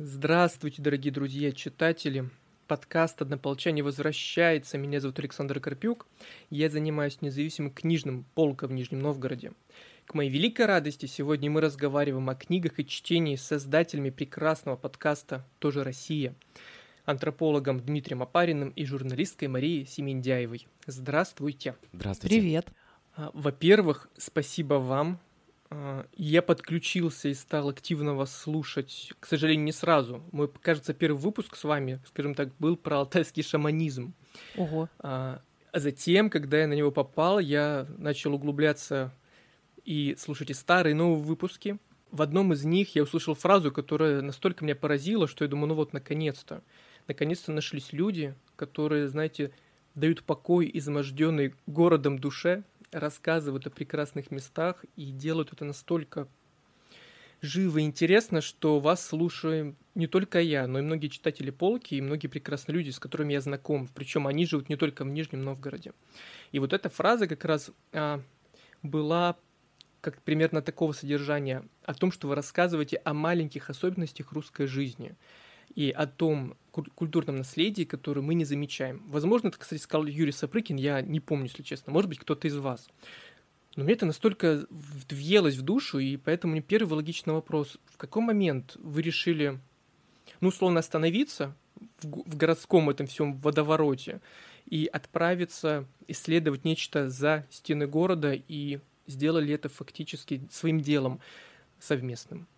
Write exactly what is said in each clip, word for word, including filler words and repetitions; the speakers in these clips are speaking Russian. Здравствуйте, дорогие друзья, читатели. Подкаст «Однополчане» возвращается. Меня зовут Александр Карпюк. Я занимаюсь независимым книжным полком в Нижнем Новгороде. К моей великой радости, сегодня мы разговариваем о книгах и чтении с создателями прекрасного подкаста «Тоже Россия», антропологом Дмитрием Опариным и журналисткой Марией Семендяевой. Здравствуйте. Здравствуйте. Привет. Во-первых, спасибо вам. Я подключился и стал активно вас слушать, к сожалению, не сразу. Мой, кажется, первый выпуск с вами, скажем так, был про алтайский шаманизм. Ого. А затем, когда я на него попал, я начал углубляться и слушать и старые, и новые выпуски. В одном из них я услышал фразу, которая настолько меня поразила, что я думаю, ну вот, наконец-то. Наконец-то нашлись люди, которые, знаете, дают покой изможденной городом душе, рассказывают о прекрасных местах и делают это настолько живо и интересно, что вас слушаем не только я, но и многие читатели полки, и многие прекрасные люди, с которыми я знаком. Причем они живут не только в Нижнем Новгороде. И вот эта фраза как раз а, была как примерно такого содержания, о том, что вы рассказываете о маленьких особенностях русской жизни и о том культурном наследии, которое мы не замечаем. Возможно, это, кстати, сказал Юрий Сапрыкин, я не помню, если честно, может быть, кто-то из вас. Но мне это настолько въелось в душу, и поэтому мне первый логичный вопрос. В какой момент вы решили, ну, условно, остановиться в городском этом всем водовороте и отправиться исследовать нечто за стены города, и сделали это фактически своим делом совместным?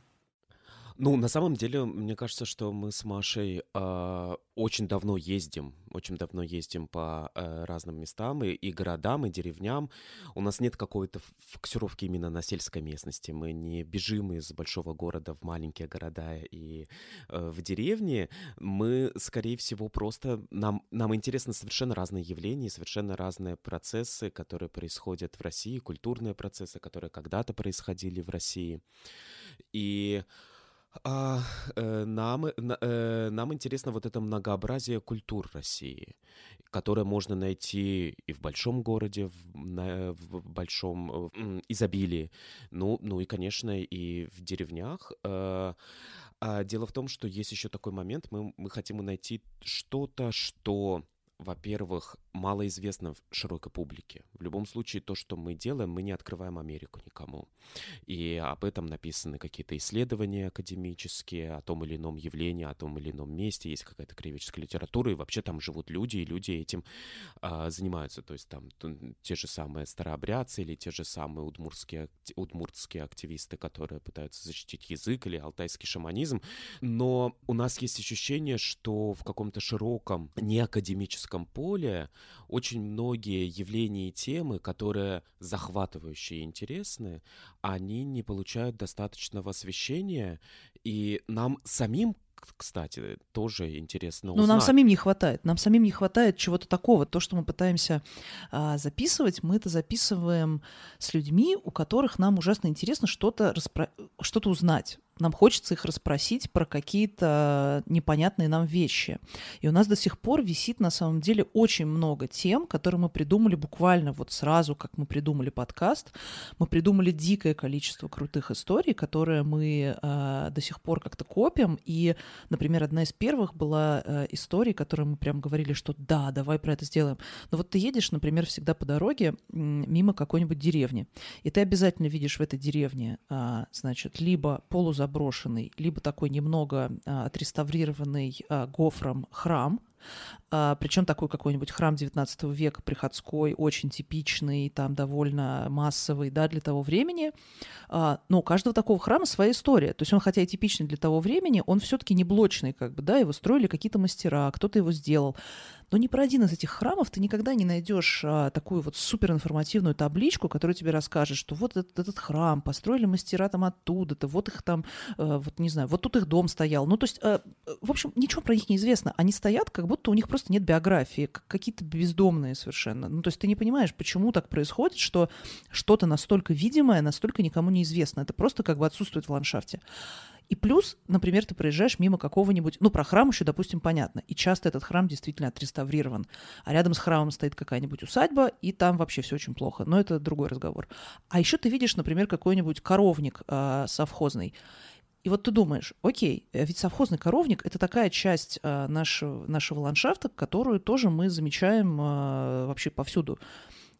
Ну, на самом деле, мне кажется, что мы с Машей э, очень давно ездим, очень давно ездим по э, разным местам, и, и городам, и деревням. У нас нет какой-то фокусировки именно на сельской местности. Мы не бежим из большого города в маленькие города и э, в деревни. Мы, скорее всего, просто... Нам, нам интересны совершенно разные явления, совершенно разные процессы, которые происходят в России, культурные процессы, которые когда-то происходили в России. И... А, э, нам, э, нам интересно вот это многообразие культур России, которое можно найти и в большом городе, в, на, в большом э, изобилии, ну, ну и, конечно, и в деревнях. Э, а дело в том, что есть еще такой момент, мы, мы хотим найти что-то, что... во-первых, малоизвестно в широкой публике. В любом случае, то, что мы делаем, мы не открываем Америку никому. И об этом написаны какие-то исследования академические, о том или ином явлении, о том или ином месте. Есть какая-то краеведческая литература, и вообще там живут люди, и люди этим а, занимаются. То есть там те же самые старообрядцы или те же самые удмуртские, удмуртские активисты, которые пытаются защитить язык, или алтайский шаманизм. Но у нас есть ощущение, что в каком-то широком, неакадемическом поле очень многие явления и темы, которые захватывающие и интересны, они не получают достаточного освещения, и нам самим, кстати, тоже интересно узнать. Но нам самим не хватает, нам самим не хватает чего-то такого. То, что мы пытаемся а, записывать, мы это записываем с людьми, у которых нам ужасно интересно что-то распро... что-то узнать. Нам хочется их расспросить про какие-то непонятные нам вещи. И у нас до сих пор висит, на самом деле, очень много тем, которые мы придумали буквально вот сразу, как мы придумали подкаст. Мы придумали дикое количество крутых историй, которые мы э, до сих пор как-то копим. И, например, одна из первых была э, история, которой мы прям говорили, что да, давай про это сделаем. Но вот ты едешь, например, всегда по дороге мимо какой-нибудь деревни. И ты обязательно видишь в этой деревне, э, значит, либо полузаброшенный, либо такой немного а, отреставрированный а, гофром храм, а, причем такой какой-нибудь храм девятнадцатого века, приходской, очень типичный, там довольно массовый, да, для того времени. А, но у каждого такого храма своя история. То есть он, хотя и типичный для того времени, он все-таки не блочный, как бы, да, его строили какие-то мастера, кто-то его сделал. Но ни про один из этих храмов ты никогда не найдешь а, такую вот суперинформативную табличку, которая тебе расскажет, что вот этот, этот храм построили мастера там оттуда-то, вот их там, э, вот не знаю, вот тут их дом стоял. Ну, то есть, э, в общем, ничего про них не известно. Они стоят, как будто у них просто нет биографии, какие-то бездомные совершенно. Ну, то есть ты не понимаешь, почему так происходит, что что-то настолько видимое, настолько никому не известно. Это просто как бы отсутствует в ландшафте. И плюс, например, ты проезжаешь мимо какого-нибудь... Ну, про храм еще, допустим, понятно. И часто этот храм действительно отреставрирован. А рядом с храмом стоит какая-нибудь усадьба, и там вообще все очень плохо. Но это другой разговор. А еще ты видишь, например, какой-нибудь коровник э, совхозный. И вот ты думаешь, окей, ведь совхозный коровник – это такая часть а, нашего, нашего ландшафта, которую тоже мы замечаем а, вообще повсюду.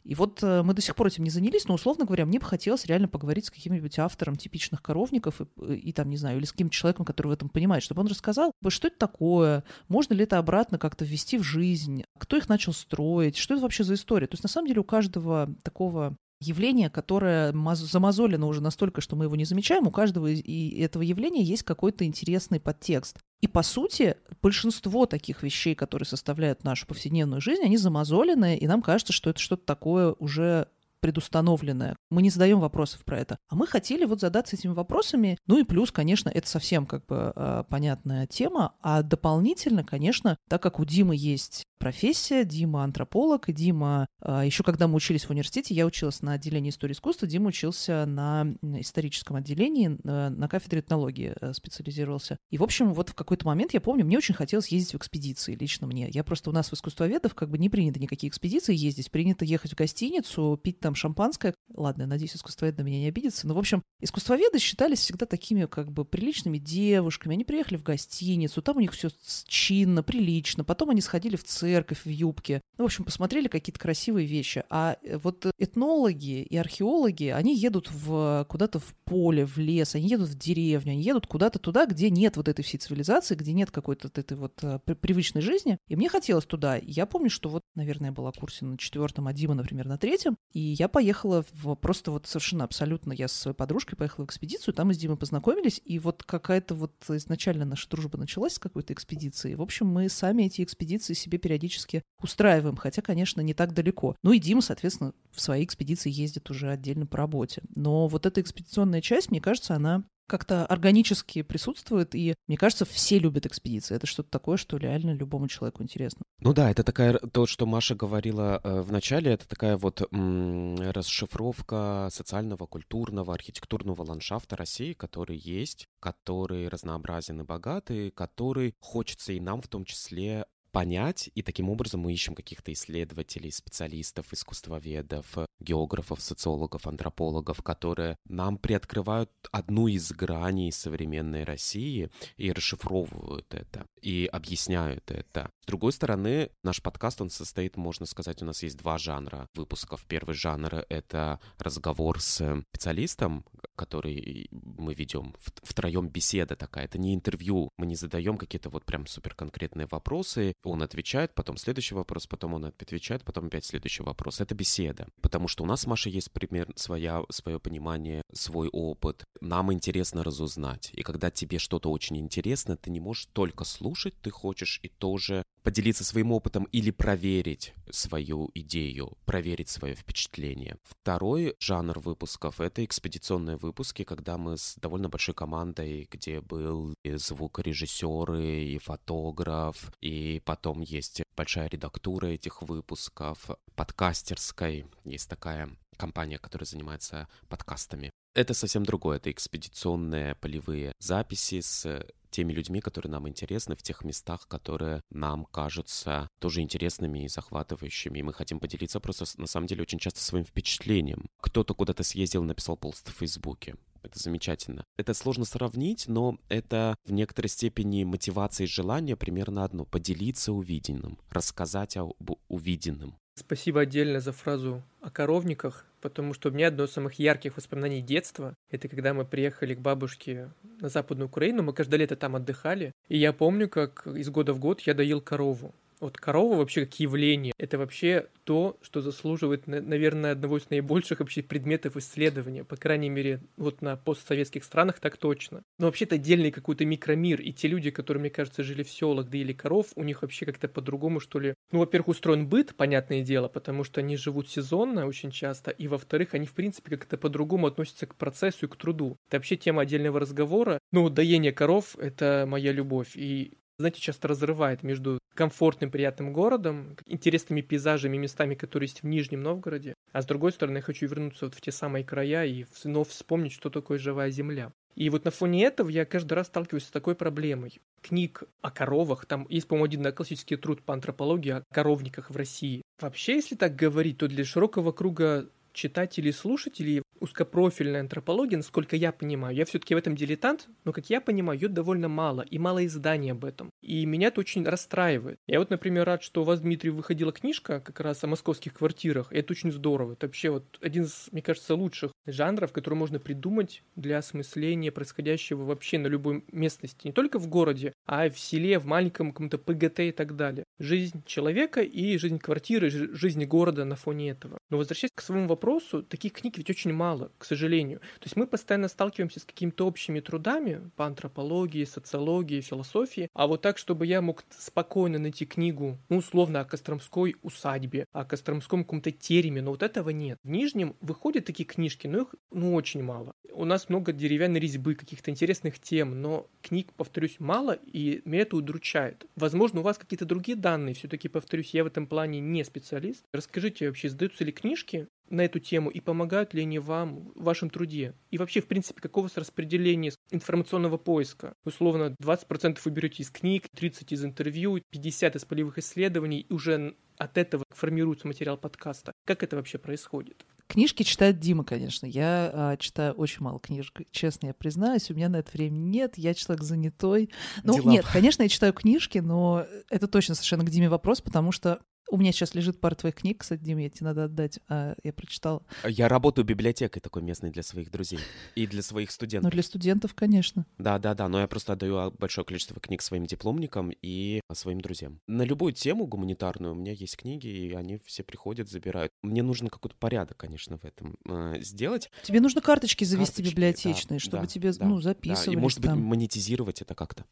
И вот а, мы до сих пор этим не занялись, но, условно говоря, мне бы хотелось реально поговорить с каким-нибудь автором типичных коровников и, и там, не знаю, или с каким-то человеком, который в этом понимает, чтобы он рассказал, что это такое, можно ли это обратно как-то ввести в жизнь, кто их начал строить, что это вообще за история. То есть, на самом деле, у каждого такого... явление, которое замазолено уже настолько, что мы его не замечаем, у каждого из этого явления есть какой-то интересный подтекст. И, по сути, большинство таких вещей, которые составляют нашу повседневную жизнь, они замазолены, и нам кажется, что это что-то такое уже предустановленное. Мы не задаем вопросов про это. А мы хотели вот задаться этими вопросами. Ну и плюс, конечно, это совсем как бы понятная тема. А дополнительно, конечно, так как у Димы есть профессия, Дима антрополог, и Дима... Еще когда мы учились в университете, я училась на отделении истории искусства, Дима учился на историческом отделении, на кафедре этнологии специализировался. И, в общем, вот в какой-то момент, я помню, мне очень хотелось ездить в экспедиции, лично мне. Я просто у нас в искусствоведов как бы не принято никакие экспедиции ездить. Принято ехать в гостиницу, пить там шампанское. Ладно, надеюсь, искусствовед на меня не обидится. Но, в общем, искусствоведы считались всегда такими как бы приличными девушками. Они приехали в гостиницу, там у них все чинно, прилично. Потом они сходили в церковь. церковь в юбке. Ну, в общем, посмотрели какие-то красивые вещи. А вот этнологи и археологи, они едут в, куда-то в поле, в лес, они едут в деревню, они едут куда-то туда, где нет вот этой всей цивилизации, где нет какой-то вот этой вот привычной жизни. И мне хотелось туда. Я помню, что вот, наверное, я была в курсе на четвертом, а Дима, например, на третьем. И я поехала в просто вот совершенно абсолютно, я со своей подружкой поехала в экспедицию, там мы с Димой познакомились, и вот какая-то вот изначально наша дружба началась с какой-то экспедиции. В общем, мы сами эти экспедиции себе периодически периодически устраиваем, хотя, конечно, не так далеко. Ну и Дима, соответственно, в своей экспедиции ездит уже отдельно по работе. Но вот эта экспедиционная часть, мне кажется, она как-то органически присутствует, и, мне кажется, все любят экспедиции. Это что-то такое, что реально любому человеку интересно. Ну да, это такая, то, что Маша говорила э, в начале, это такая вот м- расшифровка социального, культурного, архитектурного ландшафта России, который есть, который разнообразен и богат, и который хочется и нам в том числе понять, и таким образом мы ищем каких-то исследователей, специалистов, искусствоведов, географов, социологов, антропологов, которые нам приоткрывают одну из граней современной России и расшифровывают это, и объясняют это. С другой стороны, наш подкаст, он состоит, можно сказать, у нас есть два жанра выпусков. Первый жанр — это разговор с специалистом, который мы ведем втроем, беседа такая, это не интервью, мы не задаем какие-то вот прям суперконкретные вопросы, он отвечает, потом следующий вопрос, потом он отвечает, потом опять следующий вопрос. Это беседа, потому что у нас, Маша, есть пример, своя, свое понимание, свой опыт. Нам интересно разузнать. И когда тебе что-то очень интересно, ты не можешь только слушать, ты хочешь и тоже поделиться своим опытом или проверить свою идею, проверить свое впечатление. Второй жанр выпусков — это экспедиционные выпуски, когда мы с довольно большой командой, где был и звукорежиссеры, и фотограф, и потом есть большая редактура этих выпусков, подкастерской, есть такая компания, которая занимается подкастами. Это совсем другое, это экспедиционные полевые записи с теми людьми, которые нам интересны, в тех местах, которые нам кажутся тоже интересными и захватывающими. И мы хотим поделиться просто, на самом деле, очень часто своим впечатлением. Кто-то куда-то съездил, написал пост в Фейсбуке. Это замечательно. Это сложно сравнить, но это в некоторой степени мотивация и желание примерно одно. Поделиться увиденным, рассказать об увиденном. Спасибо отдельно за фразу о коровниках, потому что у меня одно из самых ярких воспоминаний детства — это когда мы приехали к бабушке на Западную Украину, мы каждое лето там отдыхали, и я помню, как из года в год я доил корову. Вот корова вообще как явление — это вообще то, что заслуживает, наверное, одного из наибольших вообще предметов исследования, по крайней мере, вот на постсоветских странах так точно. Но вообще это отдельный какой-то микромир, и те люди, которые, мне кажется, жили в селах, да или коров, у них вообще как-то по-другому, что ли. Ну, во-первых, устроен быт, понятное дело, потому что они живут сезонно очень часто, и, во-вторых, они, в принципе, как-то по-другому относятся к процессу и к труду. Это вообще тема отдельного разговора. Ну, доение коров — это моя любовь, и... знаете, часто разрывает между комфортным, приятным городом, интересными пейзажами, местами, которые есть в Нижнем Новгороде. А с другой стороны, я хочу вернуться вот в те самые края и снова вспомнить, что такое живая земля. И вот на фоне этого я каждый раз сталкиваюсь с такой проблемой. Книг о коровах, там есть, по-моему, один классический труд по антропологии о коровниках в России. Вообще, если так говорить, то для широкого круга читателей и слушателей узкопрофильная антропология, насколько я понимаю, я все-таки в этом дилетант, но, как я понимаю, ее довольно мало, и мало изданий об этом. И меня это очень расстраивает. Я вот, например, рад, что у вас, Дмитрий, выходила книжка как раз о московских квартирах, и это очень здорово. Это вообще вот один из, мне кажется, лучших жанров, который можно придумать для осмысления происходящего вообще на любой местности, не только в городе, а в селе, в маленьком каком-то ПГТ и так далее. Жизнь человека и жизнь квартиры, жизнь города на фоне этого. Но возвращаясь к своему вопросу, таких книг ведь очень мало, к сожалению. То есть мы постоянно сталкиваемся с какими-то общими трудами по антропологии, социологии, философии, а вот так, чтобы я мог спокойно найти книгу, ну, условно, о Костромской усадьбе, о Костромском каком-то тереме, но вот этого нет. В Нижнем выходят такие книжки, но их, ну, очень мало. У нас много деревянной резьбы, каких-то интересных тем, но книг, повторюсь, мало, и меня это удручает. Возможно, у вас какие-то другие данные, все-таки, повторюсь, я в этом плане не специалист. Расскажите вообще, сдаются ли книжки на эту тему и помогают ли они вам в вашем труде? И вообще, в принципе, какого распределения информационного поиска? Условно, двадцать процентов вы берете из книг, тридцать процентов из интервью, пятьдесят процентов из полевых исследований, и уже от этого формируется материал подкаста. Как это вообще происходит? Книжки читает Дима, конечно. Я а, читаю очень мало книжек, честно я признаюсь. У меня на это времени нет, я человек занятой. Ну, Дела. Нет, конечно, я читаю книжки, но это точно совершенно к Диме вопрос, потому что у меня сейчас лежит пара твоих книг, кстати, Дим, я тебе надо отдать, а я прочитала. Я работаю библиотекой такой местной для своих друзей и для своих студентов. Ну, для студентов, конечно. Да-да-да, но я просто отдаю большое количество книг своим дипломникам и своим друзьям. На любую тему гуманитарную у меня есть книги, и они все приходят, забирают. Мне нужен какой-то порядок, конечно, в этом э, сделать. Тебе нужно карточки завести карточки, библиотечные, да, чтобы да, тебе, да, ну, записывались. Да, и, может там. быть, монетизировать это как-то.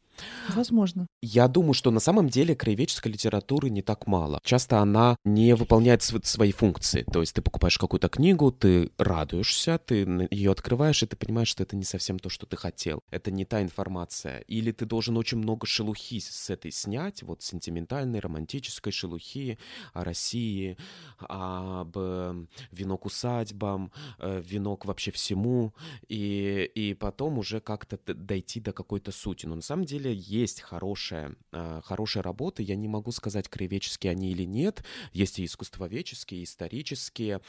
Возможно. Я думаю, что на самом деле краеведческой литературы не так мало. Часто она не выполняет свои функции. То есть ты покупаешь какую-то книгу, ты радуешься, ты ее открываешь, и ты понимаешь, что это не совсем то, что ты хотел. Это не та информация. Или ты должен очень много шелухи с этой снять, вот сентиментальной, романтической шелухи о России, об вино к усадьбам, вино к вообще всему, и, и потом уже как-то дойти до какой-то сути. Но на самом деле есть хорошая, хорошая работа. Я не могу сказать, краеведческие они или нет. Нет, есть и искусствоведческие, и исторические.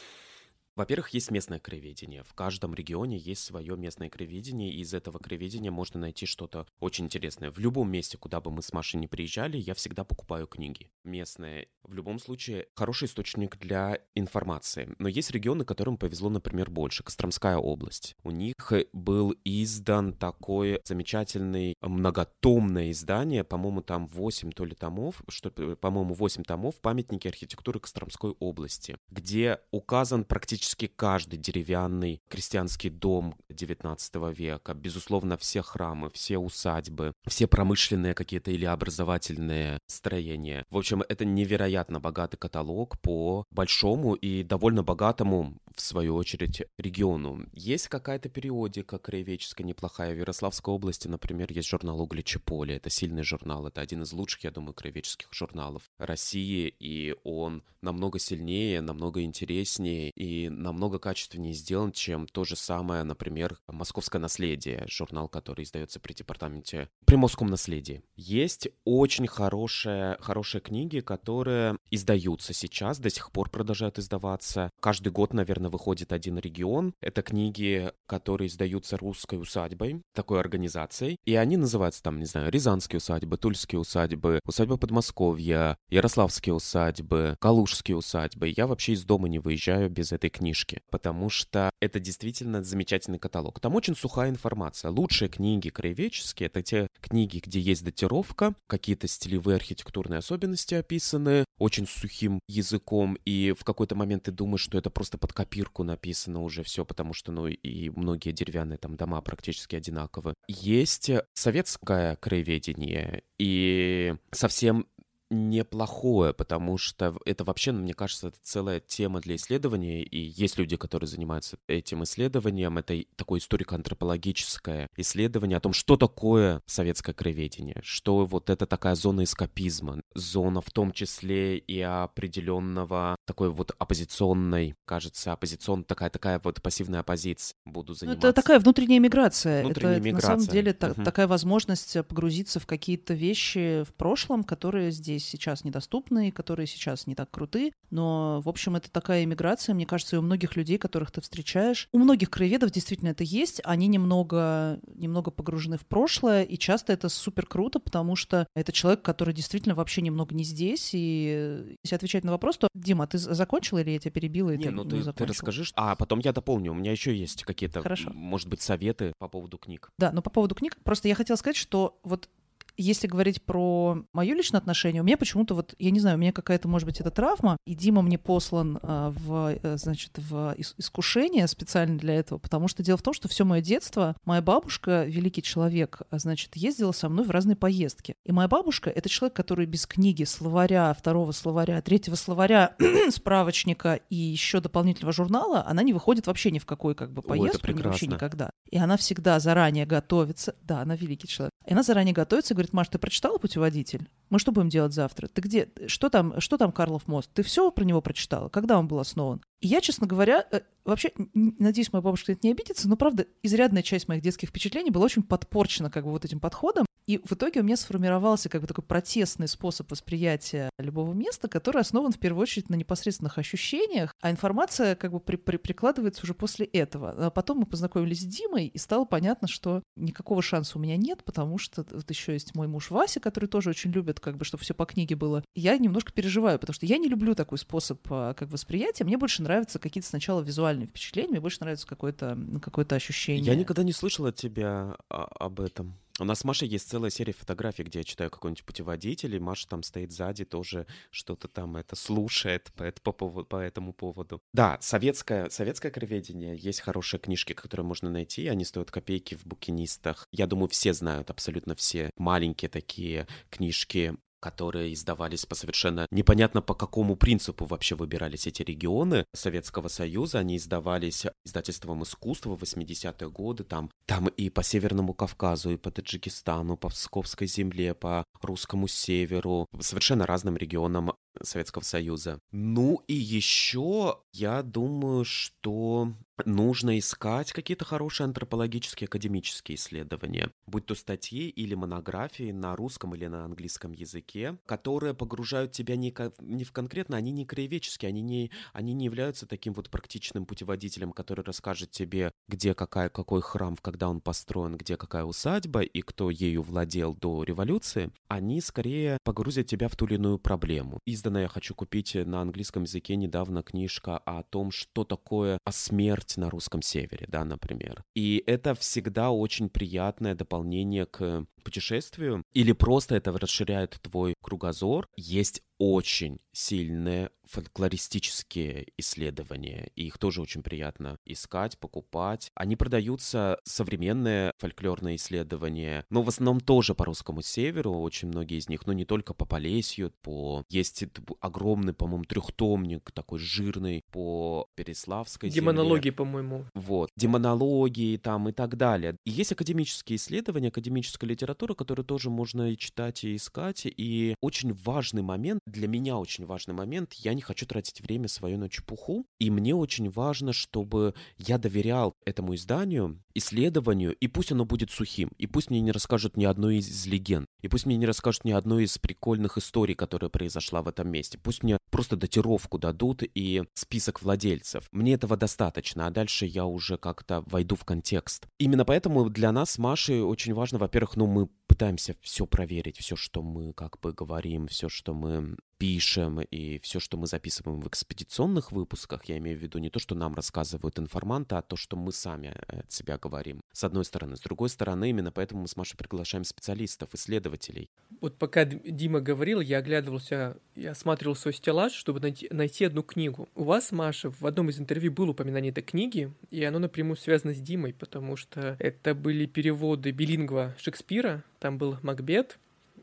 Во-первых, есть местное краеведение. В каждом регионе есть свое местное краеведение, и из этого краеведения можно найти что-то очень интересное. В любом месте, куда бы мы с Машей не приезжали, я всегда покупаю книги местные. В любом случае, хороший источник для информации. Но есть регионы, которым повезло, например, больше. Костромская область. У них был издан такой замечательный многотомное издание, по-моему, там восемь то ли томов, что, по-моему, восемь томов, памятники архитектуры Костромской области, где указан практически каждый деревянный крестьянский дом девятнадцатого века, безусловно, все храмы, все усадьбы, все промышленные какие-то или образовательные строения. В общем, это невероятно богатый каталог по большому и довольно богатому, в свою очередь, региону. Есть какая-то периодика краеведческая неплохая. В Ярославской области, например, есть журнал «Угличе-Поле». Это сильный журнал, это один из лучших, я думаю, краеведческих журналов России, и он намного сильнее, намного интереснее и намного качественнее сделан, чем то же самое, например, «Московское наследие», журнал, который издается при департаменте, при Московском наследии. Есть очень хорошие, хорошие книги, которые издаются сейчас, до сих пор продолжают издаваться. Каждый год, наверное, выходит один регион. Это книги, которые издаются Русской усадьбой, такой организацией, и они называются там, не знаю, Рязанские усадьбы, Тульские усадьбы, усадьба Подмосковья, Ярославские усадьбы, Калужские усадьбы. Я вообще из дома не выезжаю без этой книжки, потому что это действительно замечательный каталог. Там очень сухая информация. Лучшие книги краеведческие — это те книги, где есть датировка, какие-то стилевые архитектурные особенности описаны очень сухим языком, и в какой-то момент ты думаешь, что это просто под копирку написано уже все, потому что, ну, и многие деревянные там дома практически одинаковы. Есть советское краеведение, и совсем неплохое, потому что это вообще, мне кажется, это целая тема для исследования, и есть люди, которые занимаются этим исследованием, это такое историко-антропологическое исследование о том, что такое советское краеведение, что вот это такая зона эскапизма, зона в том числе и определенного такой вот оппозиционной, кажется, оппозиционная, такая, такая вот пассивная оппозиция, буду заниматься. Это такая внутренняя миграция, внутренняя это миграция. На самом деле uh-huh. та- такая возможность погрузиться в какие-то вещи в прошлом, которые здесь сейчас недоступны, и которые сейчас не так круты. Но, в общем, это такая эмиграция, мне кажется, и у многих людей, которых ты встречаешь. У многих краеведов действительно это есть. Они немного, немного погружены в прошлое, и часто это супер круто, потому что это человек, который действительно вообще немного не здесь. И если отвечать на вопрос, то, Дима, ты закончила или я тебя перебила? И не, ты ну не ты, ты расскажи, что... а потом я дополню. У меня еще есть какие-то, Хорошо. может быть, советы по поводу книг. Да, но по поводу книг просто я хотела сказать, что вот если говорить про мое личное отношение, у меня почему-то вот, я не знаю, у меня какая-то, может быть, это травма, и Дима мне послан а, в, значит, в искушение специально для этого, потому что дело в том, что все мое детство, моя бабушка, великий человек, значит, ездила со мной в разные поездки. И моя бабушка — это человек, который без книги, словаря, второго словаря, третьего словаря, справочника и еще дополнительного журнала, она не выходит вообще ни в какой как бы поездку, Ой, вообще никогда. И она всегда заранее готовится, да, она великий человек, и она заранее готовится, говорит: Маш, ты прочитала «Путеводитель»? Мы что будем делать завтра? Ты где? Что там, что там Карлов мост? Ты все про него прочитала? Когда он был основан? И я, честно говоря, вообще, надеюсь, моя бабушка не обидится, но, правда, изрядная часть моих детских впечатлений была очень подпорчена как бы вот этим подходом. И в итоге у меня сформировался как бы такой протестный способ восприятия любого места, который основан в первую очередь на непосредственных ощущениях, а информация как бы при- при- прикладывается уже после этого. А потом мы познакомились с Димой, и стало понятно, что никакого шанса у меня нет, потому что вот еще есть мой муж Вася, который тоже очень любит, как бы, чтобы все по книге было. И я немножко переживаю, потому что я не люблю такой способ как восприятия. Мне больше нравятся какие-то сначала визуальные впечатления, мне больше нравится какое-то, какое-то ощущение. Я никогда не слышала от тебя об этом. У нас с Машей есть целая серия фотографий, где я читаю какой-нибудь путеводитель, и Маша там стоит сзади, тоже что-то там это слушает по, это, по, по этому поводу. Да, советское, советское краеведение. Есть хорошие книжки, которые можно найти, они стоят копейки в букинистах. Я думаю, все знают, абсолютно все маленькие такие книжки, которые издавались по совершенно непонятно по какому принципу вообще выбирались эти регионы Советского Союза. Они издавались издательством искусства в восьмидесятые годы, там, там и по Северному Кавказу, и по Таджикистану, по Псковской земле, по Русскому Северу, совершенно разным регионам Советского Союза. Ну и еще, я думаю, что нужно искать какие-то хорошие антропологические, академические исследования, будь то статьи или монографии на русском или на английском языке, которые погружают тебя не, ко- не в конкретно, они не краеведческие, они не, они не являются таким вот практичным путеводителем, который расскажет тебе, где какая, какой храм, когда он построен, где какая усадьба и кто ею владел до революции. Они скорее погрузят тебя в ту или иную проблему. Изданная, я хочу купить на английском языке недавно книжка о том, что такое смерть на русском севере, да, например. И это всегда очень приятное дополнение к путешествию. Или просто это расширяет твой кругозор. Есть очень сильные фольклористические исследования, и их тоже очень приятно искать, покупать. Они продаются, современные фольклорные исследования, но в основном тоже по русскому северу, очень многие из них, но не только по Полесью, по... Есть огромный, по-моему, трехтомник, такой жирный, по Переславской земле. Демонологии, по-моему. Вот, демонологии там и так далее. И есть академические исследования, академическая литература, которую тоже можно и читать, и искать, и очень важный момент, для меня очень важный момент, я не хочу тратить время свое на чепуху, и мне очень важно, чтобы я доверял этому изданию, исследованию, и пусть оно будет сухим, и пусть мне не расскажут ни одной из легенд, и пусть мне не расскажут ни одной из прикольных историй, которая произошла в этом месте, пусть мне просто датировку дадут и список владельцев. Мне этого достаточно, а дальше я уже как-то войду в контекст. Именно поэтому для нас с Машей очень важно, во-первых, ну мы пытаемся все проверить, все, что мы как бы говорим, все, что мы пишем и все, что мы записываем в экспедиционных выпусках, я имею в виду не то, что нам рассказывают информанты, а то, что мы сами от себя говорим. С одной стороны. С другой стороны, именно поэтому мы с Машей приглашаем специалистов, исследователей. Вот пока Дима говорил, я оглядывался, я осматривал свой стеллаж, чтобы найти, найти одну книгу. У вас, Маша, в одном из интервью было упоминание этой книги, и оно напрямую связано с Димой, потому что это были переводы билингва Шекспира, там был «Макбет»,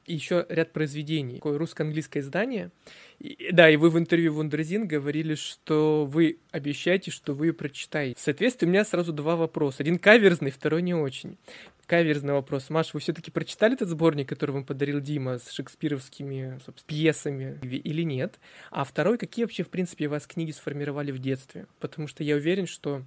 и еще ряд произведений. Такое русско-английское издание. И, да, и вы в интервью в «Ундерзин» говорили, что вы обещаете, что вы ее прочитаете. Соответственно, у меня сразу два вопроса. Один каверзный, второй не очень. Каверзный вопрос. Маш, вы все-таки прочитали этот сборник, который вам подарил Дима, с шекспировскими пьесами или нет? А второй, какие вообще, в принципе, у вас книги сформировали в детстве? Потому что я уверен, что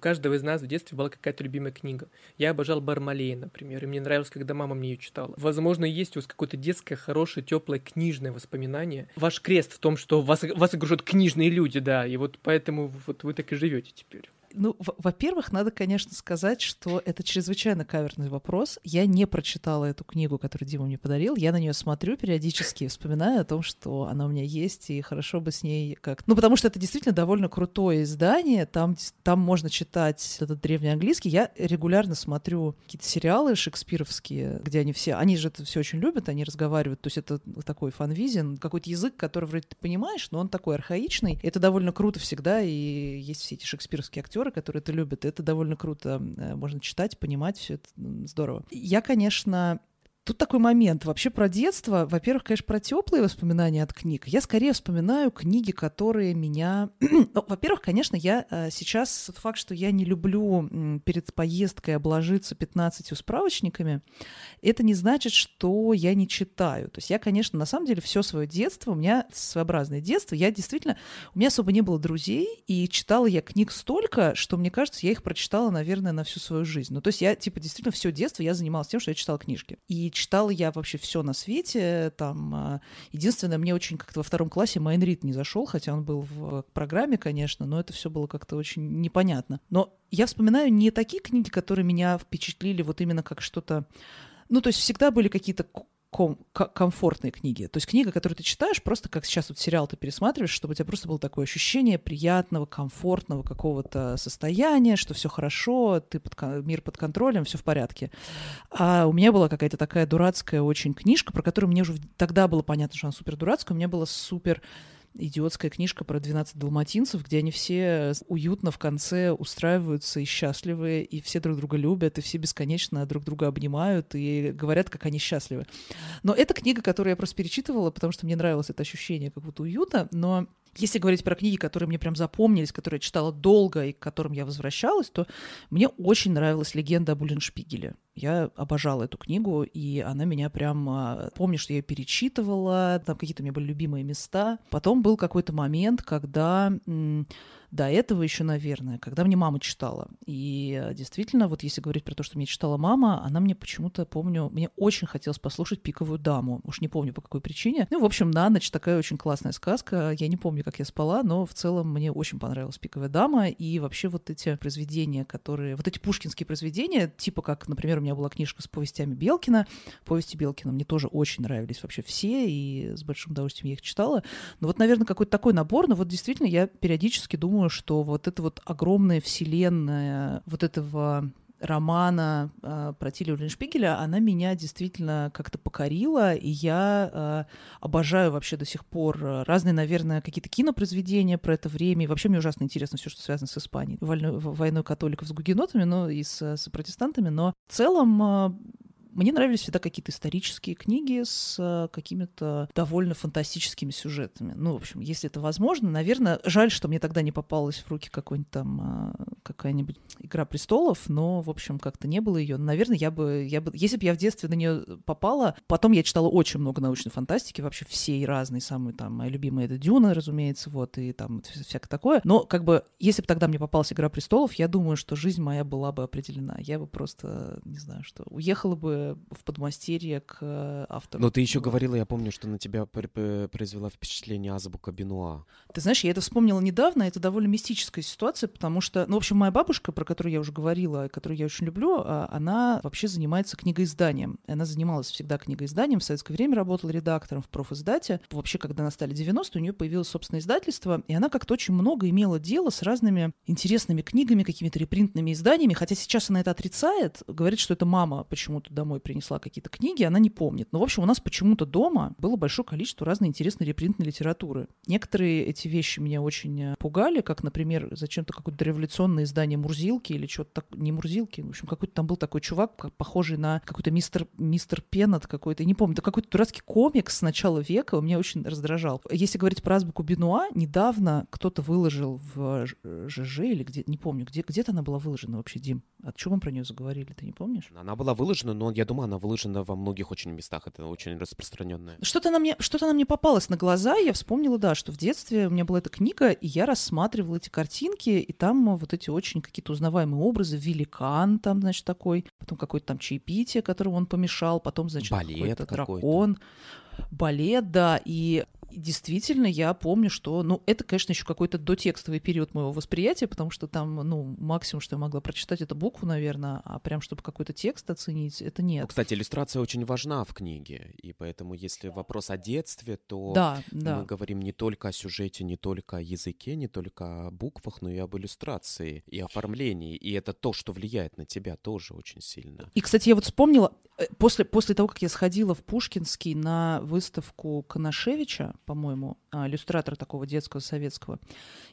У каждого из нас в детстве была какая-то любимая книга. Я обожал Бармалей, например, и мне нравилось, когда мама мне ее читала. Возможно, есть у вас какое-то детское, хорошее, теплое, книжное воспоминание. Ваш крест в том, что вас, вас окружают книжные люди, да, и вот поэтому вот вы так и живете теперь. Ну, во-первых, надо, конечно, сказать, что это чрезвычайно каверзный вопрос. Я не прочитала эту книгу, которую Дима мне подарил. Я на нее смотрю периодически и вспоминаю о том, что она у меня есть, и хорошо бы с ней как... Ну, потому что это действительно довольно крутое издание. Там, там можно читать этот древнеанглийский. Я регулярно смотрю какие-то сериалы шекспировские, где они все... Они же это все очень любят, они разговаривают. То есть это такой фанвизин, какой-то язык, который вроде ты понимаешь, но он такой архаичный. Это довольно круто всегда, и есть все эти шекспировские актеры, которые это любят. Это довольно круто. Можно читать, понимать, все это здорово. Я, конечно... Тут такой момент вообще про детство. Во-первых, конечно, про теплые воспоминания от книг. Я скорее вспоминаю книги, которые меня... ну, во-первых, конечно, я сейчас... Тот факт, что я не люблю перед поездкой обложиться пятнадцатью справочниками, это не значит, что я не читаю. То есть я, конечно, на самом деле все свое детство, у меня своеобразное детство, я действительно... У меня особо не было друзей, и читала я книг столько, что, мне кажется, я их прочитала, наверное, на всю свою жизнь. Ну, то есть я, типа, действительно все детство я занималась тем, что я читала книжки. И читала я вообще все на свете. Там, единственное, мне очень как-то во втором классе Майн Рид не зашел, хотя он был в программе, конечно, но это все было как-то очень непонятно. Но я вспоминаю не такие книги, которые меня впечатлили вот именно как что-то... Ну, то есть всегда были какие-то... Ком- комфортные книги. То есть книга, которую ты читаешь, просто как сейчас вот сериал ты пересматриваешь, чтобы у тебя просто было такое ощущение приятного, комфортного какого-то состояния, что все хорошо, ты под кон- мир под контролем, все в порядке. А у меня была какая-то такая дурацкая очень книжка, про которую мне уже тогда было понятно, что она супер дурацкая. У меня была супер... идиотская книжка про двенадцать далматинцев, где они все уютно в конце устраиваются и счастливы, и все друг друга любят, и все бесконечно друг друга обнимают и говорят, как они счастливы. Но это книга, которую я просто перечитывала, потому что мне нравилось это ощущение как будто уюта, но... Если говорить про книги, которые мне прям запомнились, которые я читала долго и к которым я возвращалась, то мне очень нравилась «Легенда об Уллиншпигеле». Я обожала эту книгу, и она меня прям... Помню, что я ее перечитывала, там какие-то у меня были любимые места. Потом был какой-то момент, когда... До этого еще, наверное, когда мне мама читала. И действительно, вот если говорить про то, что мне читала мама, она мне почему-то, помню, мне очень хотелось послушать «Пиковую даму». Уж не помню, по какой причине. Ну, в общем, на ночь такая очень классная сказка. Я не помню, как я спала, но в целом мне очень понравилась «Пиковая дама». И вообще вот эти произведения, которые... Вот эти пушкинские произведения, типа как, например, у меня была книжка с повестями Белкина. Повести Белкина мне тоже очень нравились вообще все, и с большим удовольствием я их читала. Но вот, наверное, какой-то такой набор. Но вот действительно я периодически думаю, что вот эта вот огромная вселенная вот этого романа э, про Тилли Уллиншпигеля, она меня действительно как-то покорила, и я э, обожаю вообще до сих пор разные, наверное, какие-то кинопроизведения про это время, и вообще мне ужасно интересно все, что связано с Испанией, войной, войной католиков с гугенотами, но и с, с протестантами, но в целом... Э, Мне нравились всегда какие-то исторические книги с какими-то довольно фантастическими сюжетами. Ну, в общем, если это возможно. Наверное, жаль, что мне тогда не попалась в руки какой-нибудь там какая-нибудь «Игра престолов», но, в общем, как-то не было ее. Наверное, я бы, я бы... Если бы я в детстве на нее попала... Потом я читала очень много научной фантастики, вообще всей разной, самые там... Мои любимые — это «Дюна», разумеется, вот, и там всякое такое. Но, как бы, если бы тогда мне попалась «Игра престолов», я думаю, что жизнь моя была бы определена. Я бы просто, не знаю, что... Уехала бы в подмастерье к автору. Но ты еще говорила, я помню, что на тебя произвела впечатление азбука Бенуа. Ты знаешь, я это вспомнила недавно, это довольно мистическая ситуация, потому что, ну, в общем, моя бабушка, про которую я уже говорила, которую я очень люблю, она вообще занимается книгоизданием. Она занималась всегда книгоизданием, в советское время работала редактором в профиздате. Вообще, когда настали девяностые, у нее появилось собственное издательство, и она как-то очень много имела дела с разными интересными книгами, какими-то репринтными изданиями, хотя сейчас она это отрицает, говорит, что это мама почему-то домой принесла какие-то книги, она не помнит. Но, в общем, у нас почему-то дома было большое количество разной интересной репринтной литературы. Некоторые эти вещи меня очень пугали, как, например, зачем-то какое-то революционное издание «Мурзилки» или что-то так... Не «Мурзилки», в общем, какой-то там был такой чувак, похожий на какой-то мистер, мистер Пеннет какой-то, не помню, это какой-то дурацкий комикс с начала века, он меня очень раздражал. Если говорить про азбуку Бенуа, недавно кто-то выложил в ЖЖ или где, не помню, где, где-то она была выложена вообще, Дим. О чем мы про нее заговорили, ты не помнишь? Она была выложена, но я Я думаю, она выложена во многих очень местах, это очень распространенное. Что-то нам не, что-то нам не попалось на глаза, я вспомнила, да, что в детстве у меня была эта книга, и я рассматривала эти картинки, и там вот эти очень какие-то узнаваемые образы, великан там, значит, такой, потом какое-то там чаепитие, которому он помешал, потом, значит, балет какой-то дракон, какой-то. балет, да, и... И действительно, я помню, что... Ну, это, конечно, еще какой-то дотекстовый период моего восприятия, потому что там, ну, максимум, что я могла прочитать, это букву, наверное, а прям, чтобы какой-то текст оценить, это нет. Ну, кстати, иллюстрация очень важна в книге, и поэтому, если вопрос о детстве, то да, да. мы говорим не только о сюжете, не только о языке, не только о буквах, но и об иллюстрации, и оформлении, и это то, что влияет на тебя тоже очень сильно. И, кстати, я вот вспомнила, после, после того, как я сходила в Пушкинский на выставку Конашевича, по-моему, иллюстратора такого детского советского,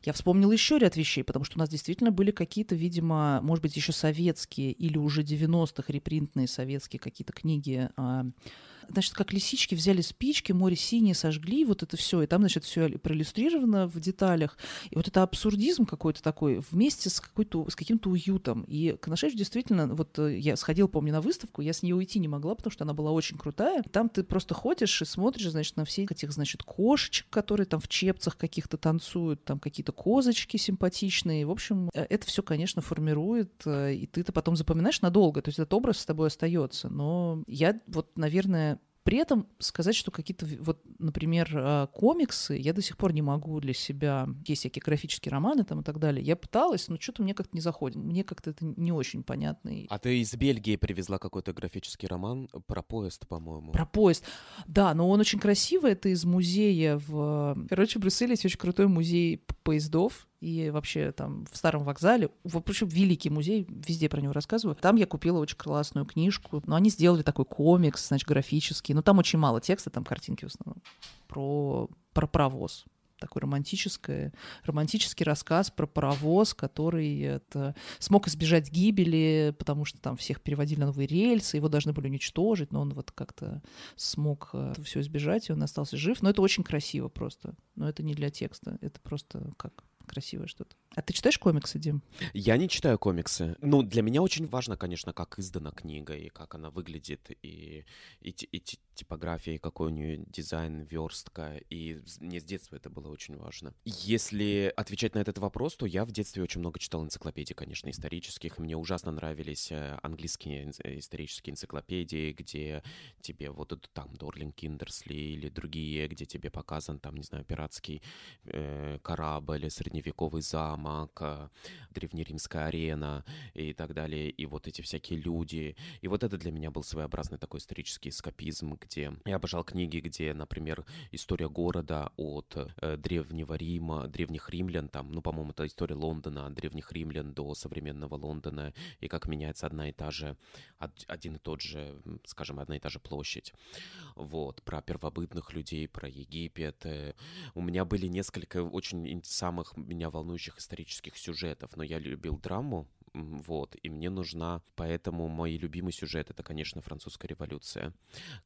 я вспомнила еще ряд вещей, потому что у нас действительно были какие-то, видимо, может быть, еще советские или уже девяностых репринтные советские какие-то книги. Значит, как лисички взяли спички, море синее сожгли, вот это все, и там, значит, все проиллюстрировано в деталях. И вот это абсурдизм какой-то такой вместе с, какой-то, с каким-то уютом. И Конашевич действительно, вот я сходила, помню, на выставку, я с нее уйти не могла, потому что она была очень крутая. Там ты просто ходишь и смотришь, значит, на всех этих, значит, кошечек, которые там в чепцах каких-то танцуют, там какие-то козочки симпатичные. В общем, это все, конечно, формирует, и ты это потом запоминаешь надолго, то есть этот образ с тобой остается. Но я вот, наверное, при этом сказать, что какие-то, вот, например, комиксы я до сих пор не могу для себя... Есть всякие графические романы там и так далее. Я пыталась, но что-то мне как-то не заходит. Мне как-то это не очень понятно. А ты из Бельгии привезла какой-то графический роман про поезд, по-моему. Про поезд. Да, но он очень красивый. Это из музея в... Короче, в Брюсселе есть очень крутой музей поездов. И вообще там в старом вокзале, вообще великий музей, везде про него рассказываю. Там я купила очень классную книжку, но они сделали такой комикс, значит, графический, но там очень мало текста, там картинки в основном, про, про паровоз. Такой романтический, романтический рассказ про паровоз, который это, смог избежать гибели, потому что там всех переводили на новые рельсы, его должны были уничтожить, но он вот как-то смог все избежать, и он остался жив. Но это очень красиво просто. Но это не для текста, это просто как... красивое что-то. А ты читаешь комиксы, Дим? Я не читаю комиксы. Ну, для меня очень важно, конечно, как издана книга, и как она выглядит, и, и, и типография, и какой у нее дизайн, верстка. И мне с детства это было очень важно. Если отвечать на этот вопрос, то я в детстве очень много читал энциклопедий, конечно, исторических. Мне ужасно нравились английские исторические энциклопедии, где тебе вот там Дорлинг Киндерсли или другие, где тебе показан там, не знаю, пиратский э, корабль, средневековый замок, древнеримская арена и так далее, и вот эти всякие люди. И вот это для меня был своеобразный такой исторический эскапизм, где я обожал книги, где, например, история города от э, древнего Рима, древних римлян, там, ну, по-моему, это история Лондона, от древних римлян до современного Лондона, и как меняется одна и та же, один и тот же, скажем, одна и та же площадь. Вот, про первобытных людей, про Египет. У меня были несколько очень самых меня волнующих исторических сюжетов, но я любил драму, вот, и мне нужна, поэтому мой любимый сюжет — это, конечно, Французская революция,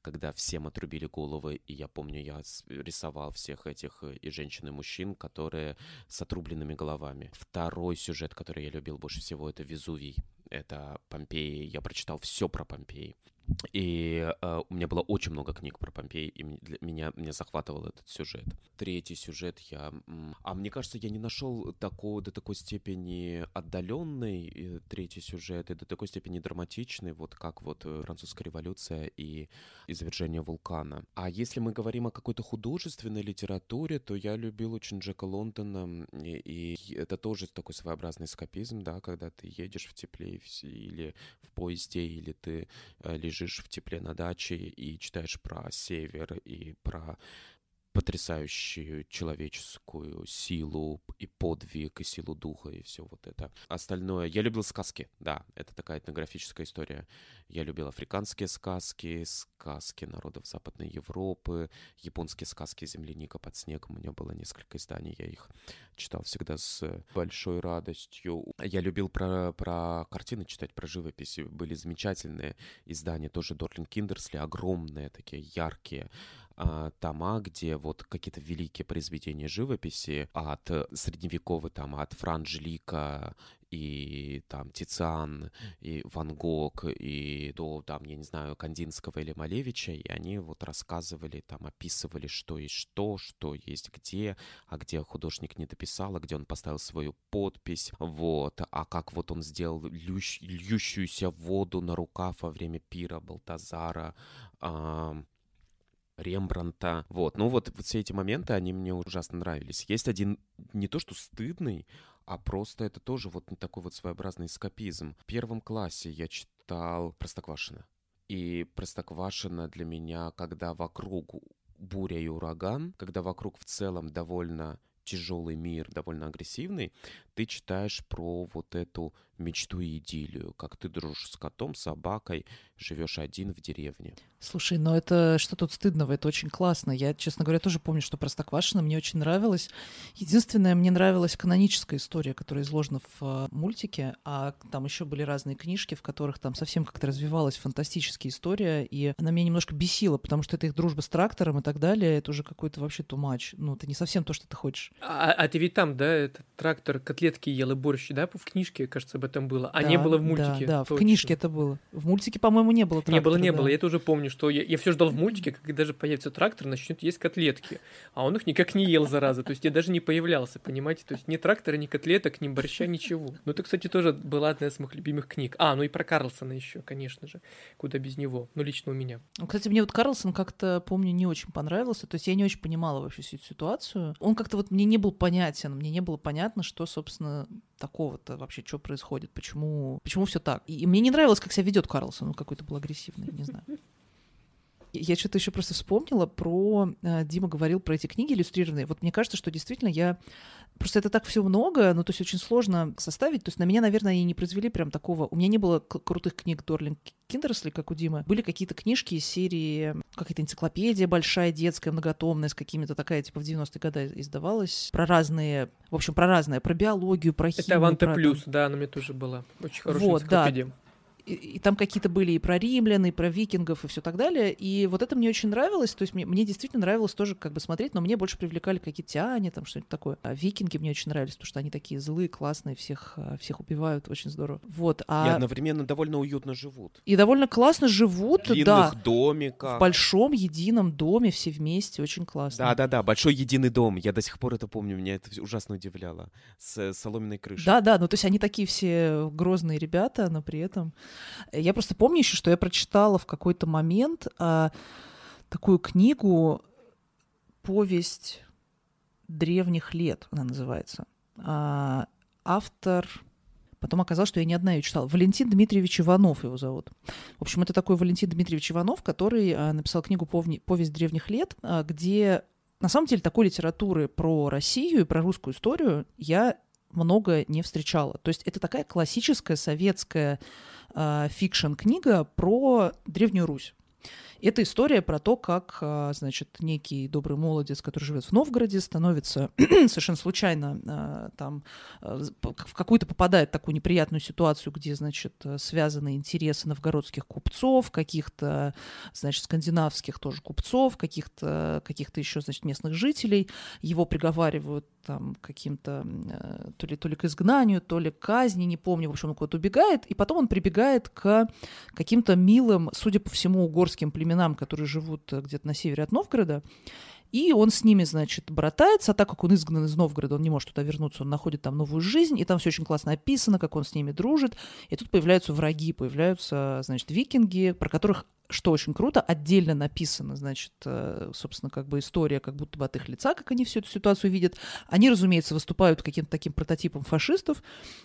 когда всем отрубили головы, и я помню, я рисовал всех этих и женщин, и мужчин, которые с отрубленными головами. Второй сюжет, который я любил больше всего, это Везувий, это Помпеи, я прочитал все про Помпеи. И э, у меня было очень много книг про Помпеи, и для меня, меня захватывал этот сюжет. Третий сюжет я... А мне кажется, я не нашел такого, до такой степени отдаленный третий сюжет, и до такой степени драматичный, вот как вот Французская революция и извержение вулкана. А если мы говорим о какой-то художественной литературе, то я любил очень Джека Лондона, и, и это тоже такой своеобразный эскапизм, да, когда ты едешь в тепле или в поезде, или ты лежишь в тепле на даче и читаешь про север и про потрясающую человеческую силу и подвиг, и силу духа, и все вот это. Остальное... Я любил сказки, да, это такая этнографическая история. Я любил африканские сказки, сказки народов Западной Европы, японские сказки «Земляника под снегом». У меня было несколько изданий, я их читал всегда с большой радостью. Я любил про, про картины читать, про живопись. Были замечательные издания, тоже Дорлинг Киндерсли, огромные такие, яркие, а, тома, где вот какие-то великие произведения живописи от средневековой, там, от Франжлика и там Тициан, и Ван Гог, и до, там, я не знаю, Кандинского или Малевича, и они вот рассказывали, там, описывали, что есть что, что есть где, а где художник не дописал, а где он поставил свою подпись, вот, а как вот он сделал льющ, льющуюся воду на рукав во время пира Балтазара, эм... Рембрандта. Вот. Ну вот, вот все эти моменты, они мне ужасно нравились. Есть один не то что стыдный, а просто это тоже вот такой вот своеобразный эскапизм. В первом классе я читал Простоквашино. И Простоквашино для меня, когда вокруг буря и ураган, когда вокруг в целом довольно тяжелый мир, довольно агрессивный, ты читаешь про вот эту мечту и идиллию, как ты дружишь с котом, собакой, живешь один в деревне. Слушай, но это что тут стыдного? Это очень классно. Я, честно говоря, тоже помню, что Простоквашино мне очень нравилось. Единственное, мне нравилась каноническая история, которая изложена в мультике, а там еще были разные книжки, в которых там совсем как-то развивалась фантастическая история, и она меня немножко бесила, потому что это их дружба с трактором и так далее, это уже какой-то вообще too much. Ну, это не совсем то, что ты хочешь. А, а ты ведь там, да, этот трактор, котлетки ел и борщ, да, в книжке, кажется, об этом было, а да, не было в мультике. Да, да, точно. В книжке это было. В мультике, по-моему, не было трактора. Не было, не да. было. Я тоже помню, что я, я все ждал в мультике, когда же появится трактор, начнет есть котлетки. А он их никак не ел, зараза. То есть я даже не появлялся, понимаете? То есть ни трактора, ни котлеток, ни борща, ничего. Ну, это, кстати, тоже была одна из моих любимых книг. А, ну и про Карлсона еще, конечно же. Куда без него. Ну, лично у меня. Кстати, мне вот Карлсон как-то, помню, не очень понравился. То есть я не очень понимала вообще всю эту ситуацию. Он как-то вот мне не был понятен. Мне не было понятно, что, собственно, такого-то вообще, что происходит, почему, почему все так. И мне не нравилось, как себя ведет Карлсон, он какой-то был агрессивный, не знаю. Я что-то еще просто вспомнила про... Дима говорил про эти книги иллюстрированные. Вот мне кажется, что действительно я... Просто это так все много, ну, то есть очень сложно составить. То есть на меня, наверное, они не произвели прям такого... У меня не было к- крутых книг Дорлинг Киндерсли, как у Димы. Были какие-то книжки из серии... Какая-то энциклопедия большая, детская, многотомная, с какими-то такая, типа, в девяностые годы издавалась. Про разные... В общем, про разное. Про биологию, про химию. Это «Аванта про... плюс», да, она мне тоже была. Очень хорошая вот, энциклопедия. Да. И, и там какие-то были и про римлян, и про викингов, и все так далее. И вот это мне очень нравилось. То есть мне, мне действительно нравилось тоже как бы смотреть, но мне больше привлекали какие-то тяне, там что-нибудь такое. А викинги мне очень нравились, потому что они такие злые, классные, всех, всех убивают, очень здорово. Вот, а... И одновременно довольно уютно живут. И довольно классно живут. В длинных да, домиках. В большом едином доме все вместе, очень классно. Да-да-да, большой единый дом. Я до сих пор это помню, меня это ужасно удивляло. С соломенной крышей. Да-да, ну то есть они такие все грозные ребята, но при этом... Я просто помню еще, что я прочитала в какой-то момент а, такую книгу «Повесть древних лет», она называется. А, автор... Потом оказалось, что я не одна ее читала. Валентин Дмитриевич Иванов его зовут. В общем, это такой Валентин Дмитриевич Иванов, который а, написал книгу «Повесть древних лет», а, где, на самом деле, такой литературы про Россию и про русскую историю я... много не встречала. То есть это такая классическая советская э, фикшн-книга про Древнюю Русь. Это история про то, как, э, значит, некий добрый молодец, который живет в Новгороде, становится совершенно случайно э, там э, в какую-то попадает в такую неприятную ситуацию, где, значит, связаны интересы новгородских купцов, каких-то, значит, скандинавских тоже купцов, каких-то, каких-то еще, значит, местных жителей. Его приговаривают там каким-то то ли, то ли к изгнанию, то ли к казни, не помню, в общем, он куда-то убегает, и потом он прибегает к каким-то милым, судя по всему, угорским племенам, которые живут где-то на севере от Новгорода, и он с ними, значит, братается, а так как он изгнан из Новгорода, он не может туда вернуться, он находит там новую жизнь, и там все очень классно описано, как он с ними дружит, и тут появляются враги, появляются, значит, викинги, про которых, что очень круто, отдельно написана, значит, собственно, как бы история, как будто бы от их лица, как они всю эту ситуацию видят. Они, разумеется, выступают каким-то таким прототипом фашистов.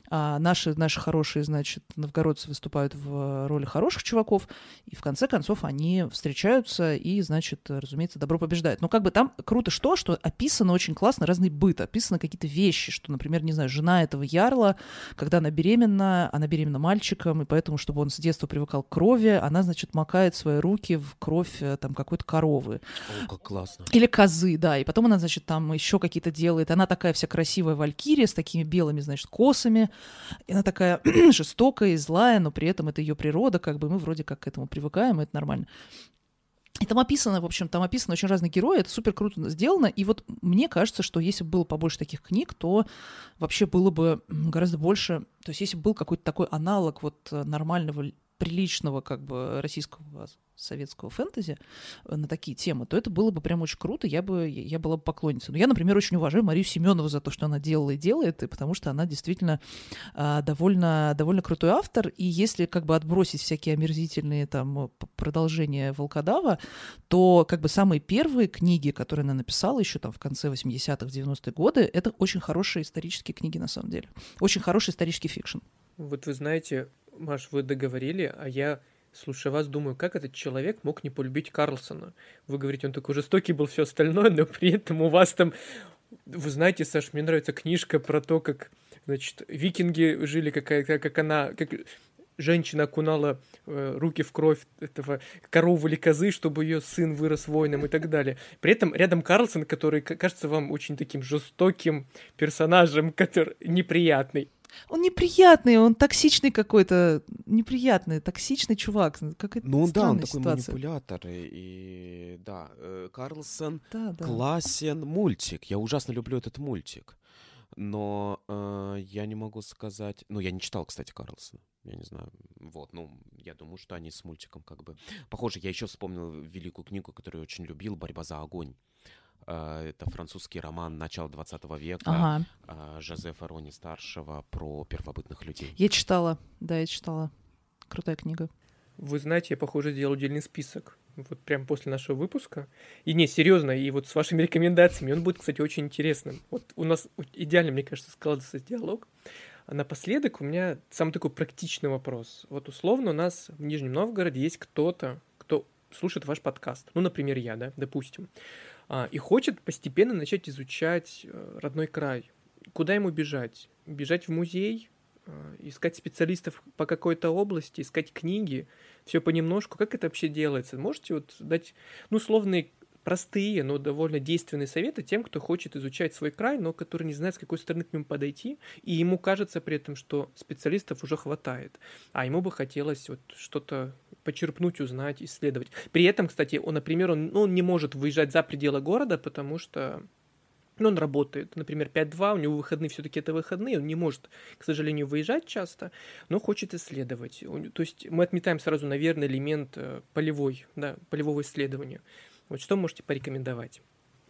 А наши, наши хорошие, значит, новгородцы выступают в роли хороших чуваков. И в конце концов они встречаются и, значит, разумеется, добро побеждает. Но как бы там круто что, что описано очень классно разный быт, описаны какие-то вещи, что, например, не знаю, жена этого ярла, когда она беременна, она беременна мальчиком, и поэтому, чтобы он с детства привыкал к крови, она, значит, макает свои руки в кровь там какой-то коровы. О, как классно. Или козы, да. И потом она, значит, там еще какие-то делает. Она такая вся красивая валькирия с такими белыми, значит, косами. И она такая жестокая и злая, но при этом это ее природа, как бы мы вроде как к этому привыкаем, и это нормально. И там описано, в общем, там описано очень разные герои, это супер круто сделано, и вот мне кажется, что если бы было побольше таких книг, то вообще было бы гораздо больше, то есть если бы был какой-то такой аналог вот нормального, приличного как бы российского советского фэнтези на такие темы, то это было бы прям очень круто, я бы, я была бы поклонницей. Но я, например, очень уважаю Марию Семенову за то, что она делала и делает, и потому что она действительно э, довольно, довольно крутой автор, и если как бы отбросить всякие омерзительные там продолжения «Волкодава», то как бы самые первые книги, которые она написала еще там в конце восьмидесятых, девяностые годы, это очень хорошие исторические книги на самом деле. Очень хороший исторический фикшн. Вот вы знаете, Маш, вы договорили, а я, слушая вас, думаю, как этот человек мог не полюбить Карлсона? Вы говорите, он такой жестокий был, все остальное, но при этом у вас там... Вы знаете, Саш, мне нравится книжка про то, как, значит, викинги жили, как, как она... Как... Женщина окунала э, руки в кровь этого коровы или козы, чтобы ее сын вырос воином и так далее. При этом рядом Карлсон, который кажется вам очень таким жестоким персонажем, который неприятный. Он неприятный, он токсичный какой-то, неприятный, токсичный чувак. Какая-то ну да, он такой ситуация. Манипулятор. И, и да, Карлсон да, да. Классен мультик. Я ужасно люблю этот мультик. Но э, я не могу сказать... Ну, я не читал, кстати, Карлсона. Я не знаю. Вот, ну, я думаю, что они с мультиком как бы... Похоже, я еще вспомнил великую книгу, которую я очень любил, «Борьба за огонь». Э, это французский роман начала двадцатого века ага. э, Жозефа Рони-старшего про первобытных людей. Я читала, да, я читала. Крутая книга. Вы знаете, я, похоже, сделал отдельный список. Вот прям после нашего выпуска. И не, серьезно, и вот с вашими рекомендациями. Он будет, кстати, очень интересным. Вот у нас идеально, мне кажется, складывается диалог. А напоследок у меня самый такой практичный вопрос. Вот условно у нас в Нижнем Новгороде есть кто-то, кто слушает ваш подкаст. Ну, например, я, да, допустим. И хочет постепенно начать изучать родной край. Куда ему бежать? Бежать в музей? Искать специалистов по какой-то области, искать книги, все понемножку. Как это вообще делается? Можете вот дать, ну, условные, простые, но довольно действенные советы тем, кто хочет изучать свой край, но который не знает, с какой стороны к нему подойти, и ему кажется при этом, что специалистов уже хватает, а ему бы хотелось вот что-то почерпнуть, узнать, исследовать. При этом, кстати, он, например, он, ну, он не может выезжать за пределы города, потому что... Но он работает, например, пять-два, у него выходные все-таки это выходные, он не может, к сожалению, выезжать часто, но хочет исследовать. То есть мы отметаем сразу, наверное, элемент полевой, да, полевого исследования. Вот что можете порекомендовать?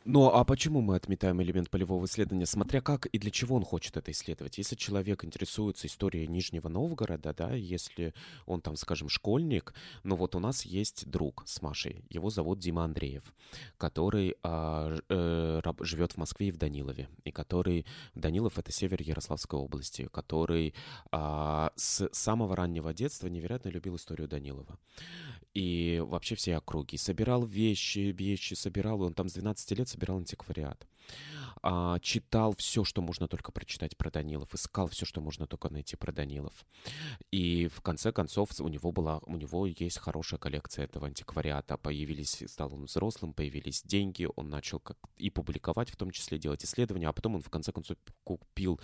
Ну, а почему мы отметаем элемент полевого исследования? Смотря как и для чего он хочет это исследовать. Если человек интересуется историей Нижнего Новгорода, да, если он там, скажем, школьник, но вот у нас есть друг с Машей, его зовут Дима Андреев, который а, э, живет в Москве и в Данилове, и который, Данилов — это север Ярославской области, который а, с самого раннего детства невероятно любил историю Данилова. И вообще все округи. Собирал вещи, вещи собирал, и он там с двенадцати лет собирал антиквариат. А, читал все, что можно только прочитать про Данилов, искал все, что можно только найти про Данилов. И в конце концов у него была, у него есть хорошая коллекция этого антиквариата. Появились, стал он взрослым, появились деньги, он начал как и публиковать, в том числе делать исследования, а потом он в конце концов купил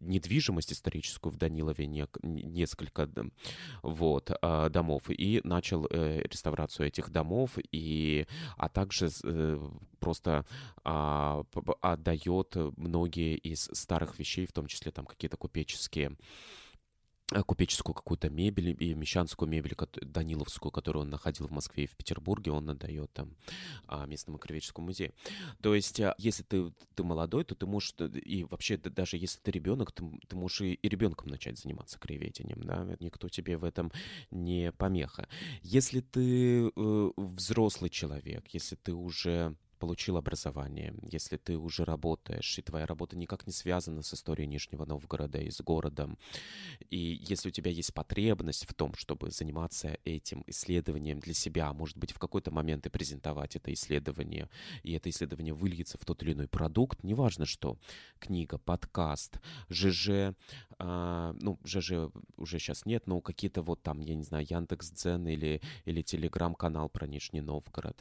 недвижимость историческую в Данилове, не, несколько вот, домов, и начал э, реставрацию этих домов, и, а также э, просто э, отдает многие из старых вещей, в том числе там какие-то купеческие, купеческую какую-то мебель и мещанскую мебель даниловскую, которую он находил в Москве и в Петербурге, он отдает там местному краеведческому музею. То есть, если ты, ты молодой, то ты можешь, и вообще даже если ты ребенок, ты, ты можешь и, и ребенком начать заниматься краеведением, да, никто тебе в этом не помеха. Если ты э, взрослый человек, если ты уже получил образование, если ты уже работаешь, и твоя работа никак не связана с историей Нижнего Новгорода и с городом, и если у тебя есть потребность в том, чтобы заниматься этим исследованием для себя, может быть, в какой-то момент и презентовать это исследование, и это исследование выльется в тот или иной продукт, неважно что, книга, подкаст, ЖЖ, э, ну, ЖЖ уже сейчас нет, но какие-то вот там, я не знаю, Яндекс.Дзен или, или телеграм-канал про Нижний Новгород.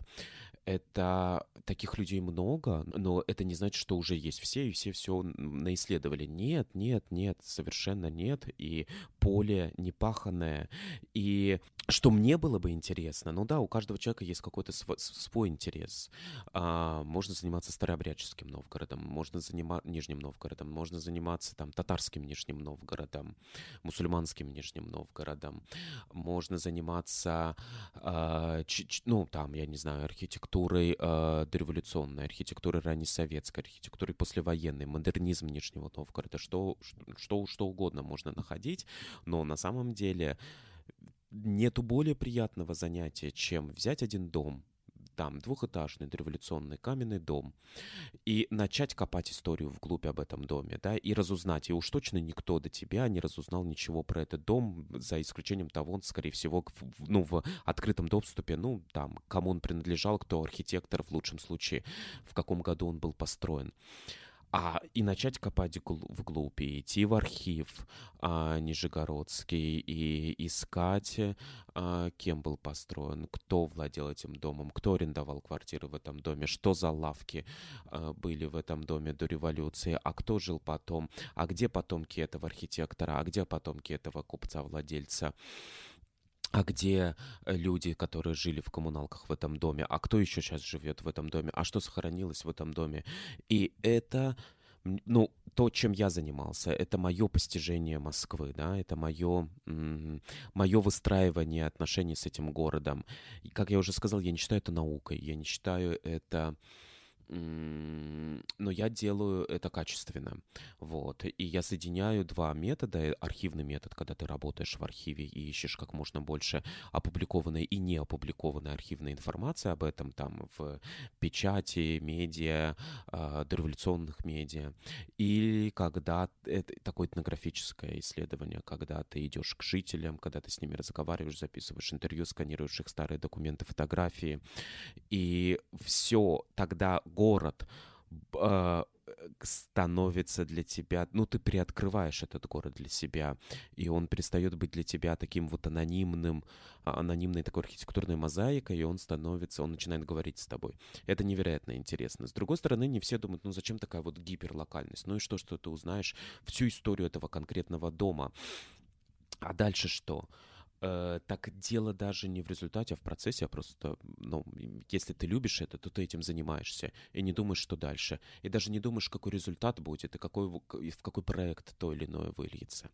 это таких людей много, но это не значит, что уже есть все, и все все наисследовали. Нет, нет, нет, совершенно нет, и поле непаханное, и что мне было бы интересно, ну да, у каждого человека есть какой-то свой, свой интерес. А, можно заниматься старообрядческим Новгородом, можно заниматься Нижним Новгородом, можно заниматься там татарским Нижним Новгородом, мусульманским Нижним Новгородом, можно заниматься, а, ч, ч, ну там, я не знаю, архитектурой а, дореволюционной, архитектурой раннесоветской, архитектурой послевоенной, модернизм Нижнего Новгорода, что, что, что угодно можно находить, но на самом деле... Нету более приятного занятия, чем взять один дом, там двухэтажный дореволюционный каменный дом, и начать копать историю вглубь об этом доме, да, и разузнать. И уж точно никто до тебя не разузнал ничего про этот дом, за исключением того, он, скорее всего, в, ну, в открытом доступе, ну, там, кому он принадлежал, кто архитектор, в лучшем случае, в каком году он был построен. А, и начать копать вглубь, и идти в архив а, нижегородский, и искать, а, кем был построен, кто владел этим домом, кто арендовал квартиры в этом доме, что за лавки а, были в этом доме до революции, а кто жил потом, а где потомки этого архитектора, а где потомки этого купца-владельца. А где люди, которые жили в коммуналках в этом доме? А кто еще сейчас живет в этом доме? А что сохранилось в этом доме? И это, ну, то, чем я занимался, это мое постижение Москвы, да, это мое, мое выстраивание отношений с этим городом. И, как я уже сказал, я не считаю это наукой, я не считаю это... но я делаю это качественно, вот, и я соединяю два метода, архивный метод, когда ты работаешь в архиве и ищешь как можно больше опубликованной и не опубликованной архивной информации об этом, там, в печати, медиа, э, дореволюционных медиа, или когда это такое этнографическое исследование, когда ты идешь к жителям, когда ты с ними разговариваешь, записываешь интервью, сканируешь их старые документы, фотографии, и все, тогда город э, становится для тебя... Ну, ты приоткрываешь этот город для себя, и он перестает быть для тебя таким вот анонимным, анонимной такой архитектурной мозаикой, и он становится... Он начинает говорить с тобой. Это невероятно интересно. С другой стороны, не все думают, ну, зачем такая вот гиперлокальность? Ну и что, что ты узнаешь всю историю этого конкретного дома? А дальше что? Так дело даже не в результате, а в процессе, а просто, ну, если ты любишь это, то ты этим занимаешься, и не думаешь, что дальше, и даже не думаешь, какой результат будет, и, какой, и в какой проект то или иное выльется.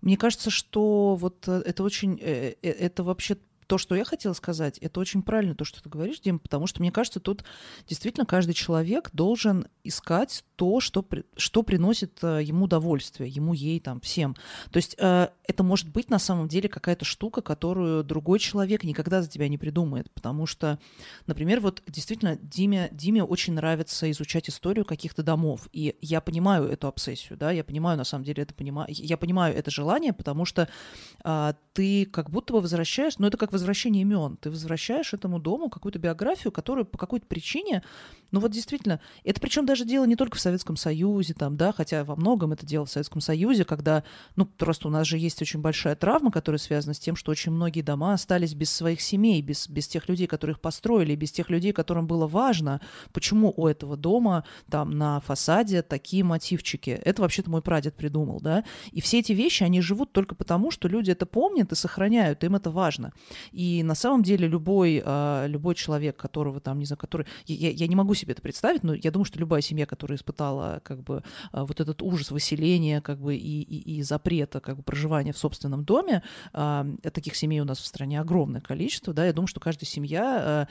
Мне кажется, что вот это очень, это вообще то, что я хотела сказать, это очень правильно то, что ты говоришь, Дим, потому что, мне кажется, тут действительно каждый человек должен искать то, что, при, что приносит ему удовольствие, ему, ей, там, всем. То есть э, это может быть на самом деле какая-то штука, которую другой человек никогда за тебя не придумает, потому что, например, вот действительно Диме, Диме очень нравится изучать историю каких-то домов, и я понимаю эту обсессию, да, я понимаю, на самом деле, это понимаю, я понимаю это желание, потому что э, ты как будто бы возвращаешь, ну, это как возвращение имен. Ты возвращаешь этому дому какую-то биографию, которую по какой-то причине, ну вот действительно, это причем даже дело не только в Советском Союзе, там, да, хотя во многом это дело в Советском Союзе, когда, ну, просто у нас же есть очень большая травма, которая связана с тем, что очень многие дома остались без своих семей, без, без тех людей, которые их построили, без тех людей, которым было важно, почему у этого дома там на фасаде такие мотивчики. Это вообще-то мой прадед придумал, да. И все эти вещи, они живут только потому, что люди это помнят и сохраняют, им это важно. И на самом деле любой, любой человек, которого там, не знаю, который... Я, я не могу себе это представить, но я думаю, что любая семья, которая испытала как бы вот этот ужас выселения, как бы, и, и, и запрета, как бы, проживания в собственном доме, таких семей у нас в стране огромное количество, да, я думаю, что каждая семья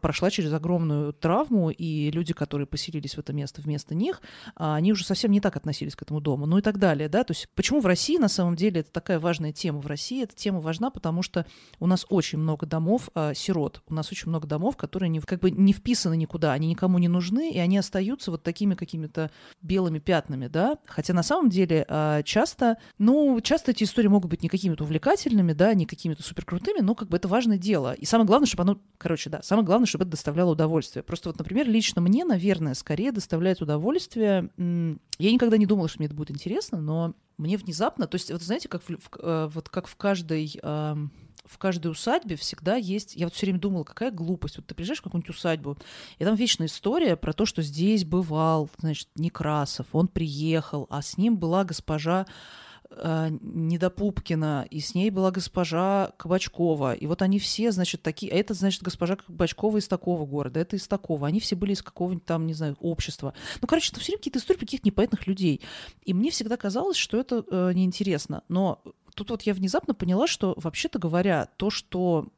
прошла через огромную травму, и люди, которые поселились в это место вместо них, они уже совсем не так относились к этому дому, ну и так далее, да, то есть почему в России, на самом деле, это такая важная тема в России, эта тема важна, потому что у нас очень много домов, э, сирот, у нас очень много домов, которые не, как бы не вписаны никуда, они никому не нужны, и они остаются вот такими какими-то белыми пятнами, да, хотя на самом деле э, часто, ну, часто эти истории могут быть не какими-то увлекательными, да, не какими-то суперкрутыми, но как бы это важное дело, и самое главное, чтобы оно, короче, да, самое главное, чтобы это доставляло удовольствие, просто вот, например, лично мне, наверное, скорее доставляет удовольствие, я никогда не думала, что мне это будет интересно, но мне внезапно, то есть, вот знаете, как в, в, вот как в каждой... Э, в каждой усадьбе всегда есть... Я вот все время думала, какая глупость. Вот ты приезжаешь в какую-нибудь усадьбу, и там вечная история про то, что здесь бывал, значит, Некрасов, он приехал, а с ним была госпожа э, Недопупкина, и с ней была госпожа Кабачкова. И вот они все, значит, такие... А это, значит, госпожа Кабачкова из такого города, это из такого. Они все были из какого-нибудь там, не знаю, общества. Ну, короче, там все время какие-то истории про каких-то непонятных людей. И мне всегда казалось, что это э, неинтересно. Но... Тут вот я внезапно поняла, что, вообще-то говоря, то, что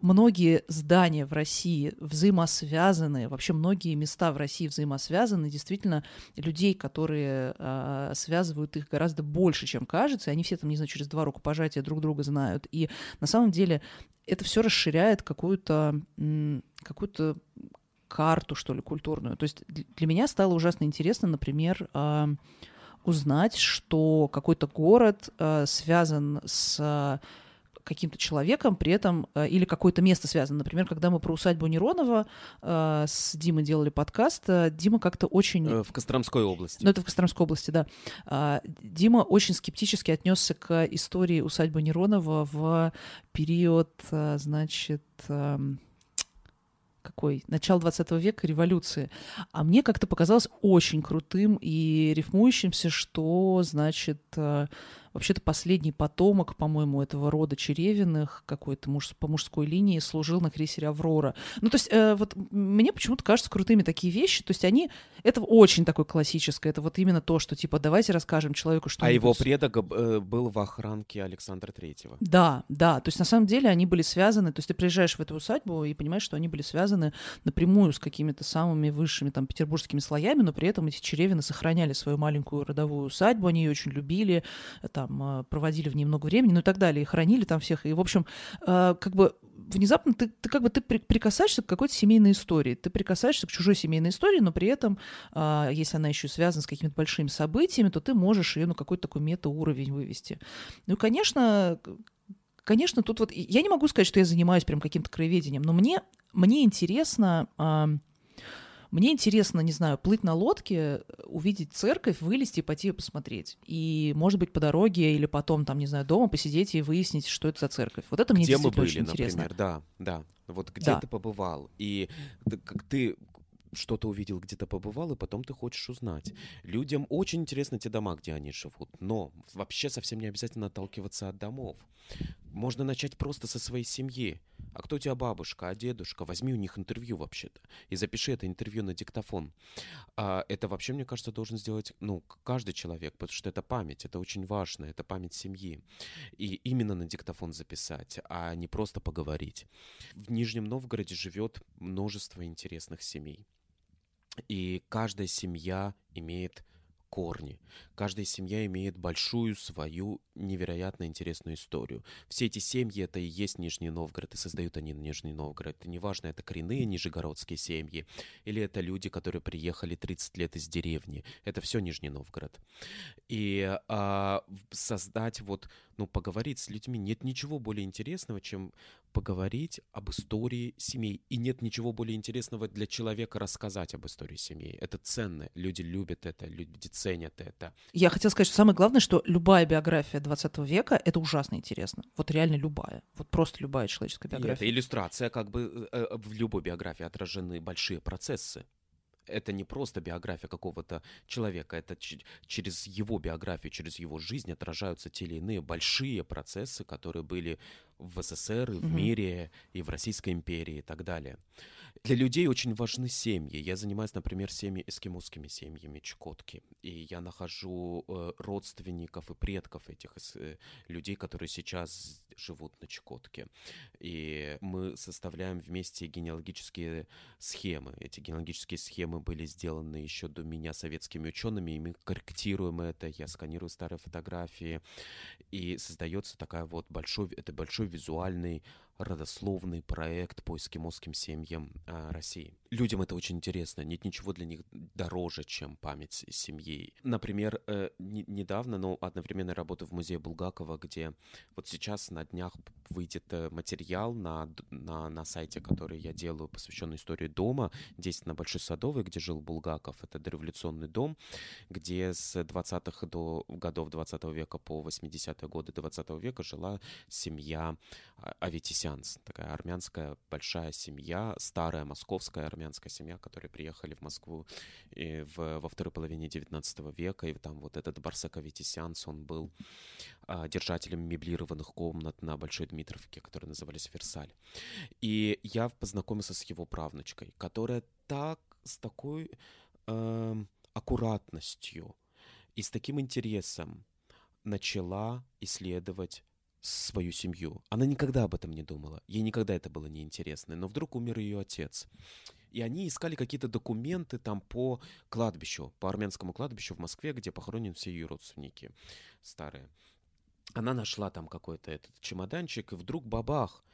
многие здания в России взаимосвязаны, вообще многие места в России взаимосвязаны, действительно, людей, которые э, связывают их гораздо больше, чем кажется, и они все там, не знаю, через два рукопожатия друг друга знают. И на самом деле это все расширяет какую-то... какую-то карту, что ли, культурную. То есть для меня стало ужасно интересно, например... Э, узнать, что какой-то город э, связан с э, каким-то человеком, при этом э, или какое-то место связано. Например, когда мы про усадьбу Неронова э, с Димой делали подкаст, э, Дима как-то очень... В Костромской области. Ну, это в Костромской области, да. Э, Дима очень скептически отнесся к истории усадьбы Неронова в период, э, значит... Э, какой, начало двадцатого века, революции. А мне как-то показалось очень крутым и рифмующимся, что, значит, вообще-то последний потомок, по-моему, этого рода Черевиных, какой-то муж, по мужской линии, служил на крейсере «Аврора». Ну, то есть, э, вот мне почему-то кажутся крутыми такие вещи. То есть они... Это очень такое классическое. Это вот именно то, что, типа, давайте расскажем человеку, что... А его предок э, был в охранке Александра Третьего. Да, да. То есть, на самом деле, они были связаны... То есть ты приезжаешь в эту усадьбу и понимаешь, что они были связаны напрямую с какими-то самыми высшими, там, петербургскими слоями, но при этом эти Черевины сохраняли свою маленькую родовую усадьбу. Они ее очень любили, это там, проводили в ней много времени, ну и так далее, и хранили там всех. И, в общем, э, как бы внезапно ты, ты как бы ты прикасаешься к какой-то семейной истории, ты прикасаешься к чужой семейной истории, но при этом, э, если она еще связана с какими-то большими событиями, то ты можешь ее на какой-то такой метауровень вывести. Ну и, конечно, конечно, тут вот... Я не могу сказать, что я занимаюсь прям каким-то краеведением, но мне, мне интересно... Э, Мне интересно, не знаю, плыть на лодке, увидеть церковь, вылезти и пойти ее посмотреть. И, может быть, по дороге или потом, там, не знаю, дома посидеть и выяснить, что это за церковь. Вот это мне где действительно мы были, очень интересно. Например, да, да. Вот где да. ты побывал, и как ты... что-то увидел, где-то побывал, и потом ты хочешь узнать. Людям очень интересны те дома, где они живут, но вообще совсем не обязательно отталкиваться от домов. Можно начать просто со своей семьи. А кто у тебя бабушка, а дедушка? Возьми у них интервью вообще-то и запиши это интервью на диктофон. А это вообще, мне кажется, должен сделать ну, каждый человек, потому что это память, это очень важно, это память семьи. И именно на диктофон записать, а не просто поговорить. В Нижнем Новгороде живет множество интересных семей. И каждая семья имеет корни. Каждая семья имеет большую свою невероятно интересную историю. Все эти семьи — это и есть Нижний Новгород, и создают они Нижний Новгород. И неважно, это коренные нижегородские семьи, или это люди, которые приехали тридцать лет из деревни. Это все Нижний Новгород. И а, создать вот, ну, поговорить с людьми. Нет ничего более интересного, чем поговорить об истории семей. И нет ничего более интересного для человека рассказать об истории семьи. Это ценно. Люди любят это, люди ценят. ценят это. Я хотела сказать, что самое главное, что любая биография двадцатого века — это ужасно интересно. Вот реально любая. Вот просто любая человеческая биография. И это иллюстрация, как бы в любой биографии отражены большие процессы. Это не просто биография какого-то человека, это ч- через его биографию, через его жизнь отражаются те или иные большие процессы, которые были в СССР, и в mm-hmm. мире, и в Российской империи и так далее. Для людей очень важны семьи. Я занимаюсь, например, семьи, эскимосскими семьями Чукотки, и я нахожу э, родственников и предков этих э, людей, которые сейчас живут на Чукотке. И мы составляем вместе генеалогические схемы. Эти генеалогические схемы мы были сделаны еще до меня советскими учеными, и мы корректируем это, я сканирую старые фотографии, и создается такая вот большой, это большой визуальный родословный проект по эскимосским семьям а, России. Людям это очень интересно, нет ничего для них дороже, чем память семьи. Например, э, не, недавно, но одновременно работаю в музее Булгакова, где вот сейчас на днях выйдет материал на, на, на сайте, который я делаю, посвященный истории дома, здесь на Большой Садовой, где жил Булгаков. Это дореволюционный дом, где с двадцатых до годов двадцатого века по восьмидесятые годы двадцатого века жила семья аветисянцев, такая армянская большая семья, старая московская армянская семья, которые приехали в Москву и в, во второй половине девятнадцатого века, и там вот этот Барсек Аветисянц, он был а, держателем меблированных комнат на Большой Дмитровке, которые назывались Версаль. И я познакомился с его правнучкой, которая так, с такой э, аккуратностью и с таким интересом начала исследовать свою семью. Она никогда об этом не думала, ей никогда это было неинтересно, но вдруг умер ее отец. И они искали какие-то документы там по кладбищу, по армянскому кладбищу в Москве, где похоронены все ее родственники старые. Она нашла там какой-то этот чемоданчик, и вдруг бабах,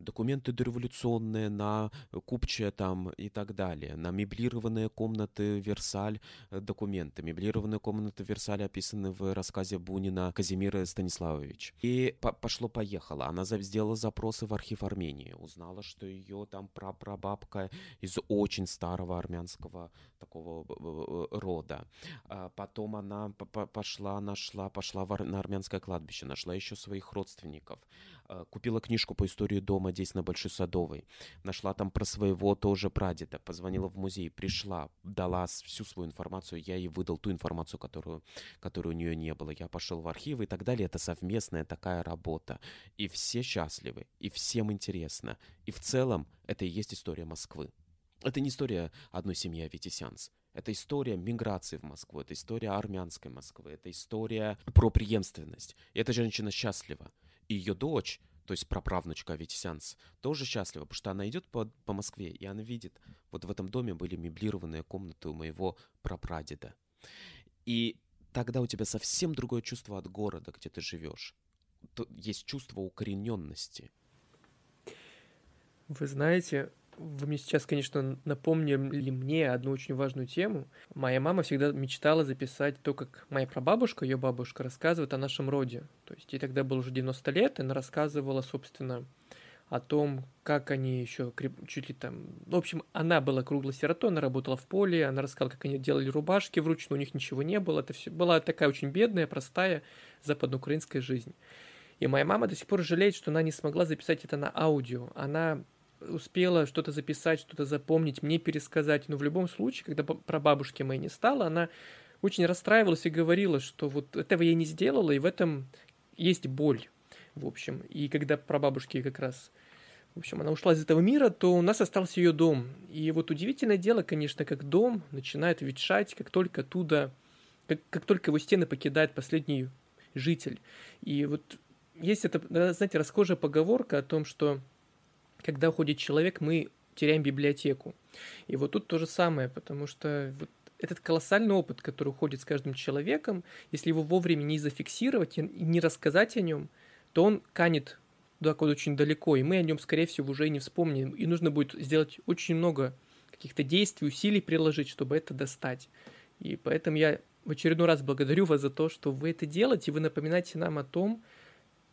документы дореволюционные на купче там и так далее, на меблированные комнаты Версаль документы. Меблированные комнаты Версаль описаны в рассказе Бунина Казимира Станиславович. И по- пошло-поехало. Она сделала запросы в архив Армении, узнала, что ее там прапрабабка из очень старого армянского такого рода. Потом она пошла, нашла, пошла на армянское кладбище, нашла еще своих родственников. Купила книжку по истории дома здесь на Большой Садовой. Нашла там про своего тоже прадеда. Позвонила в музей, пришла, дала всю свою информацию. Я ей выдал ту информацию, которую, которую у нее не было. Я пошел в архивы и так далее. Это совместная такая работа. И все счастливы, и всем интересно. И в целом это и есть история Москвы. Это не история одной семьи аветисянцев. Это история миграции в Москву, это история армянской Москвы, это история про преемственность. И эта женщина счастлива. И ее дочь, то есть праправнучка аветисянца, тоже счастлива, потому что она идет по, по Москве, и она видит, вот в этом доме были меблированные комнаты у моего прапрадеда. И тогда у тебя совсем другое чувство от города, где ты живешь. Тут есть чувство укорененности. Вы знаете, вы мне сейчас, конечно, напомнили мне одну очень важную тему. Моя мама всегда мечтала записать то, как моя прабабушка, ее бабушка, рассказывает о нашем роде. То есть ей тогда было уже девяносто лет, и она рассказывала, собственно, о том, как они еще креп... чуть ли там... В общем, она была круглой сиротой, она работала в поле, она рассказала, как они делали рубашки вручную, у них ничего не было. Это все была такая очень бедная, простая западноукраинская жизнь. И моя мама до сих пор жалеет, что она не смогла записать это на аудио. Она успела что-то записать, что-то запомнить, мне пересказать. Но в любом случае, когда прабабушки моей не стало, она очень расстраивалась и говорила, что вот этого я не сделала, и в этом есть боль, в общем. И когда прабабушки как раз, в общем, она ушла из этого мира, то у нас остался ее дом. И вот удивительное дело, конечно, как дом начинает ветшать, как только оттуда, как, как только его стены покидает последний житель. И вот есть эта, знаете, расхожая поговорка о том, что когда уходит человек, мы теряем библиотеку. И вот тут то же самое, потому что вот этот колоссальный опыт, который уходит с каждым человеком, если его вовремя не зафиксировать и не рассказать о нем, то он канет туда куда-то очень далеко, и мы о нем, скорее всего, уже и не вспомним. И нужно будет сделать очень много каких-то действий, усилий приложить, чтобы это достать. И поэтому я в очередной раз благодарю вас за то, что вы это делаете, и вы напоминаете нам о том,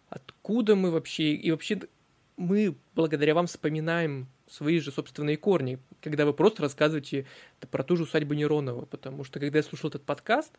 откуда мы вообще и вообще... Мы благодаря вам вспоминаем свои же собственные корни, когда вы просто рассказываете про ту же усадьбу Неронова, потому что, когда я слушал этот подкаст,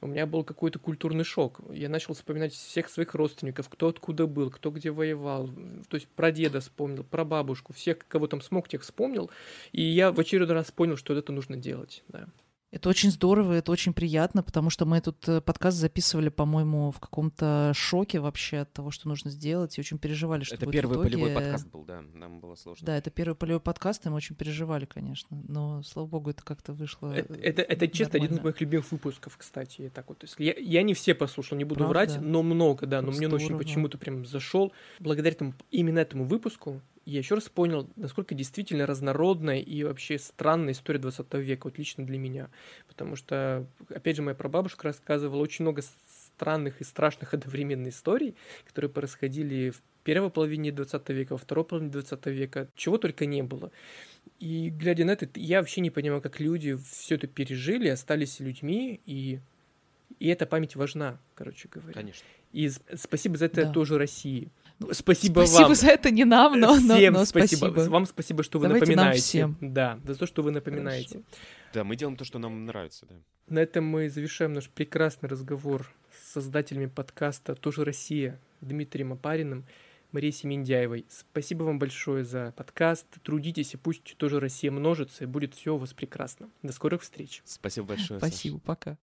у меня был какой-то культурный шок. Я начал вспоминать всех своих родственников, кто откуда был, кто где воевал, то есть про деда вспомнил, про бабушку, всех, кого там смог, тех вспомнил, и я в очередной раз понял, что это нужно делать, да. Это очень здорово, это очень приятно, потому что мы этот подкаст записывали, по-моему, в каком-то шоке вообще от того, что нужно сделать, и очень переживали, что это будет первый в итоге... полевой подкаст был, да, нам было сложно. Да, это первый полевой подкаст, и мы очень переживали, конечно, но, слава богу, это как-то вышло Это, это, это честно, один из моих любимых выпусков, кстати, я так вот, я, я не все послушал, не буду Правда? врать, но много, да, но здорово. Мне он очень почему-то прям зашел. Благодаря этому, именно этому выпуску я еще раз понял, насколько действительно разнородная и вообще странная история двадцатого века, вот лично для меня. Потому что, опять же, моя прабабушка рассказывала очень много странных и страшных одновременно историй, которые происходили в первой половине двадцатого века, во второй половине двадцатого века, чего только не было. И, глядя на это, я вообще не понимаю, как люди все это пережили, остались людьми, и, и эта память важна, короче говоря. Конечно. И спасибо за это да. Тоже России. Спасибо, спасибо вам. Спасибо за это не нам, но, всем но, но спасибо. спасибо. Вам спасибо, что вы Давайте напоминаете. Нам всем. Да, за то, что вы напоминаете. Хорошо. Да, мы делаем то, что нам нравится. Да. На этом мы завершаем наш прекрасный разговор с создателями подкаста «Тоже Россия» Дмитрием Опариным, Марии Семендяевой. Спасибо вам большое за подкаст. Трудитесь, и пусть «Тоже Россия» множится, и будет все у вас прекрасно. До скорых встреч. Спасибо большое. Спасибо, Саша. Пока.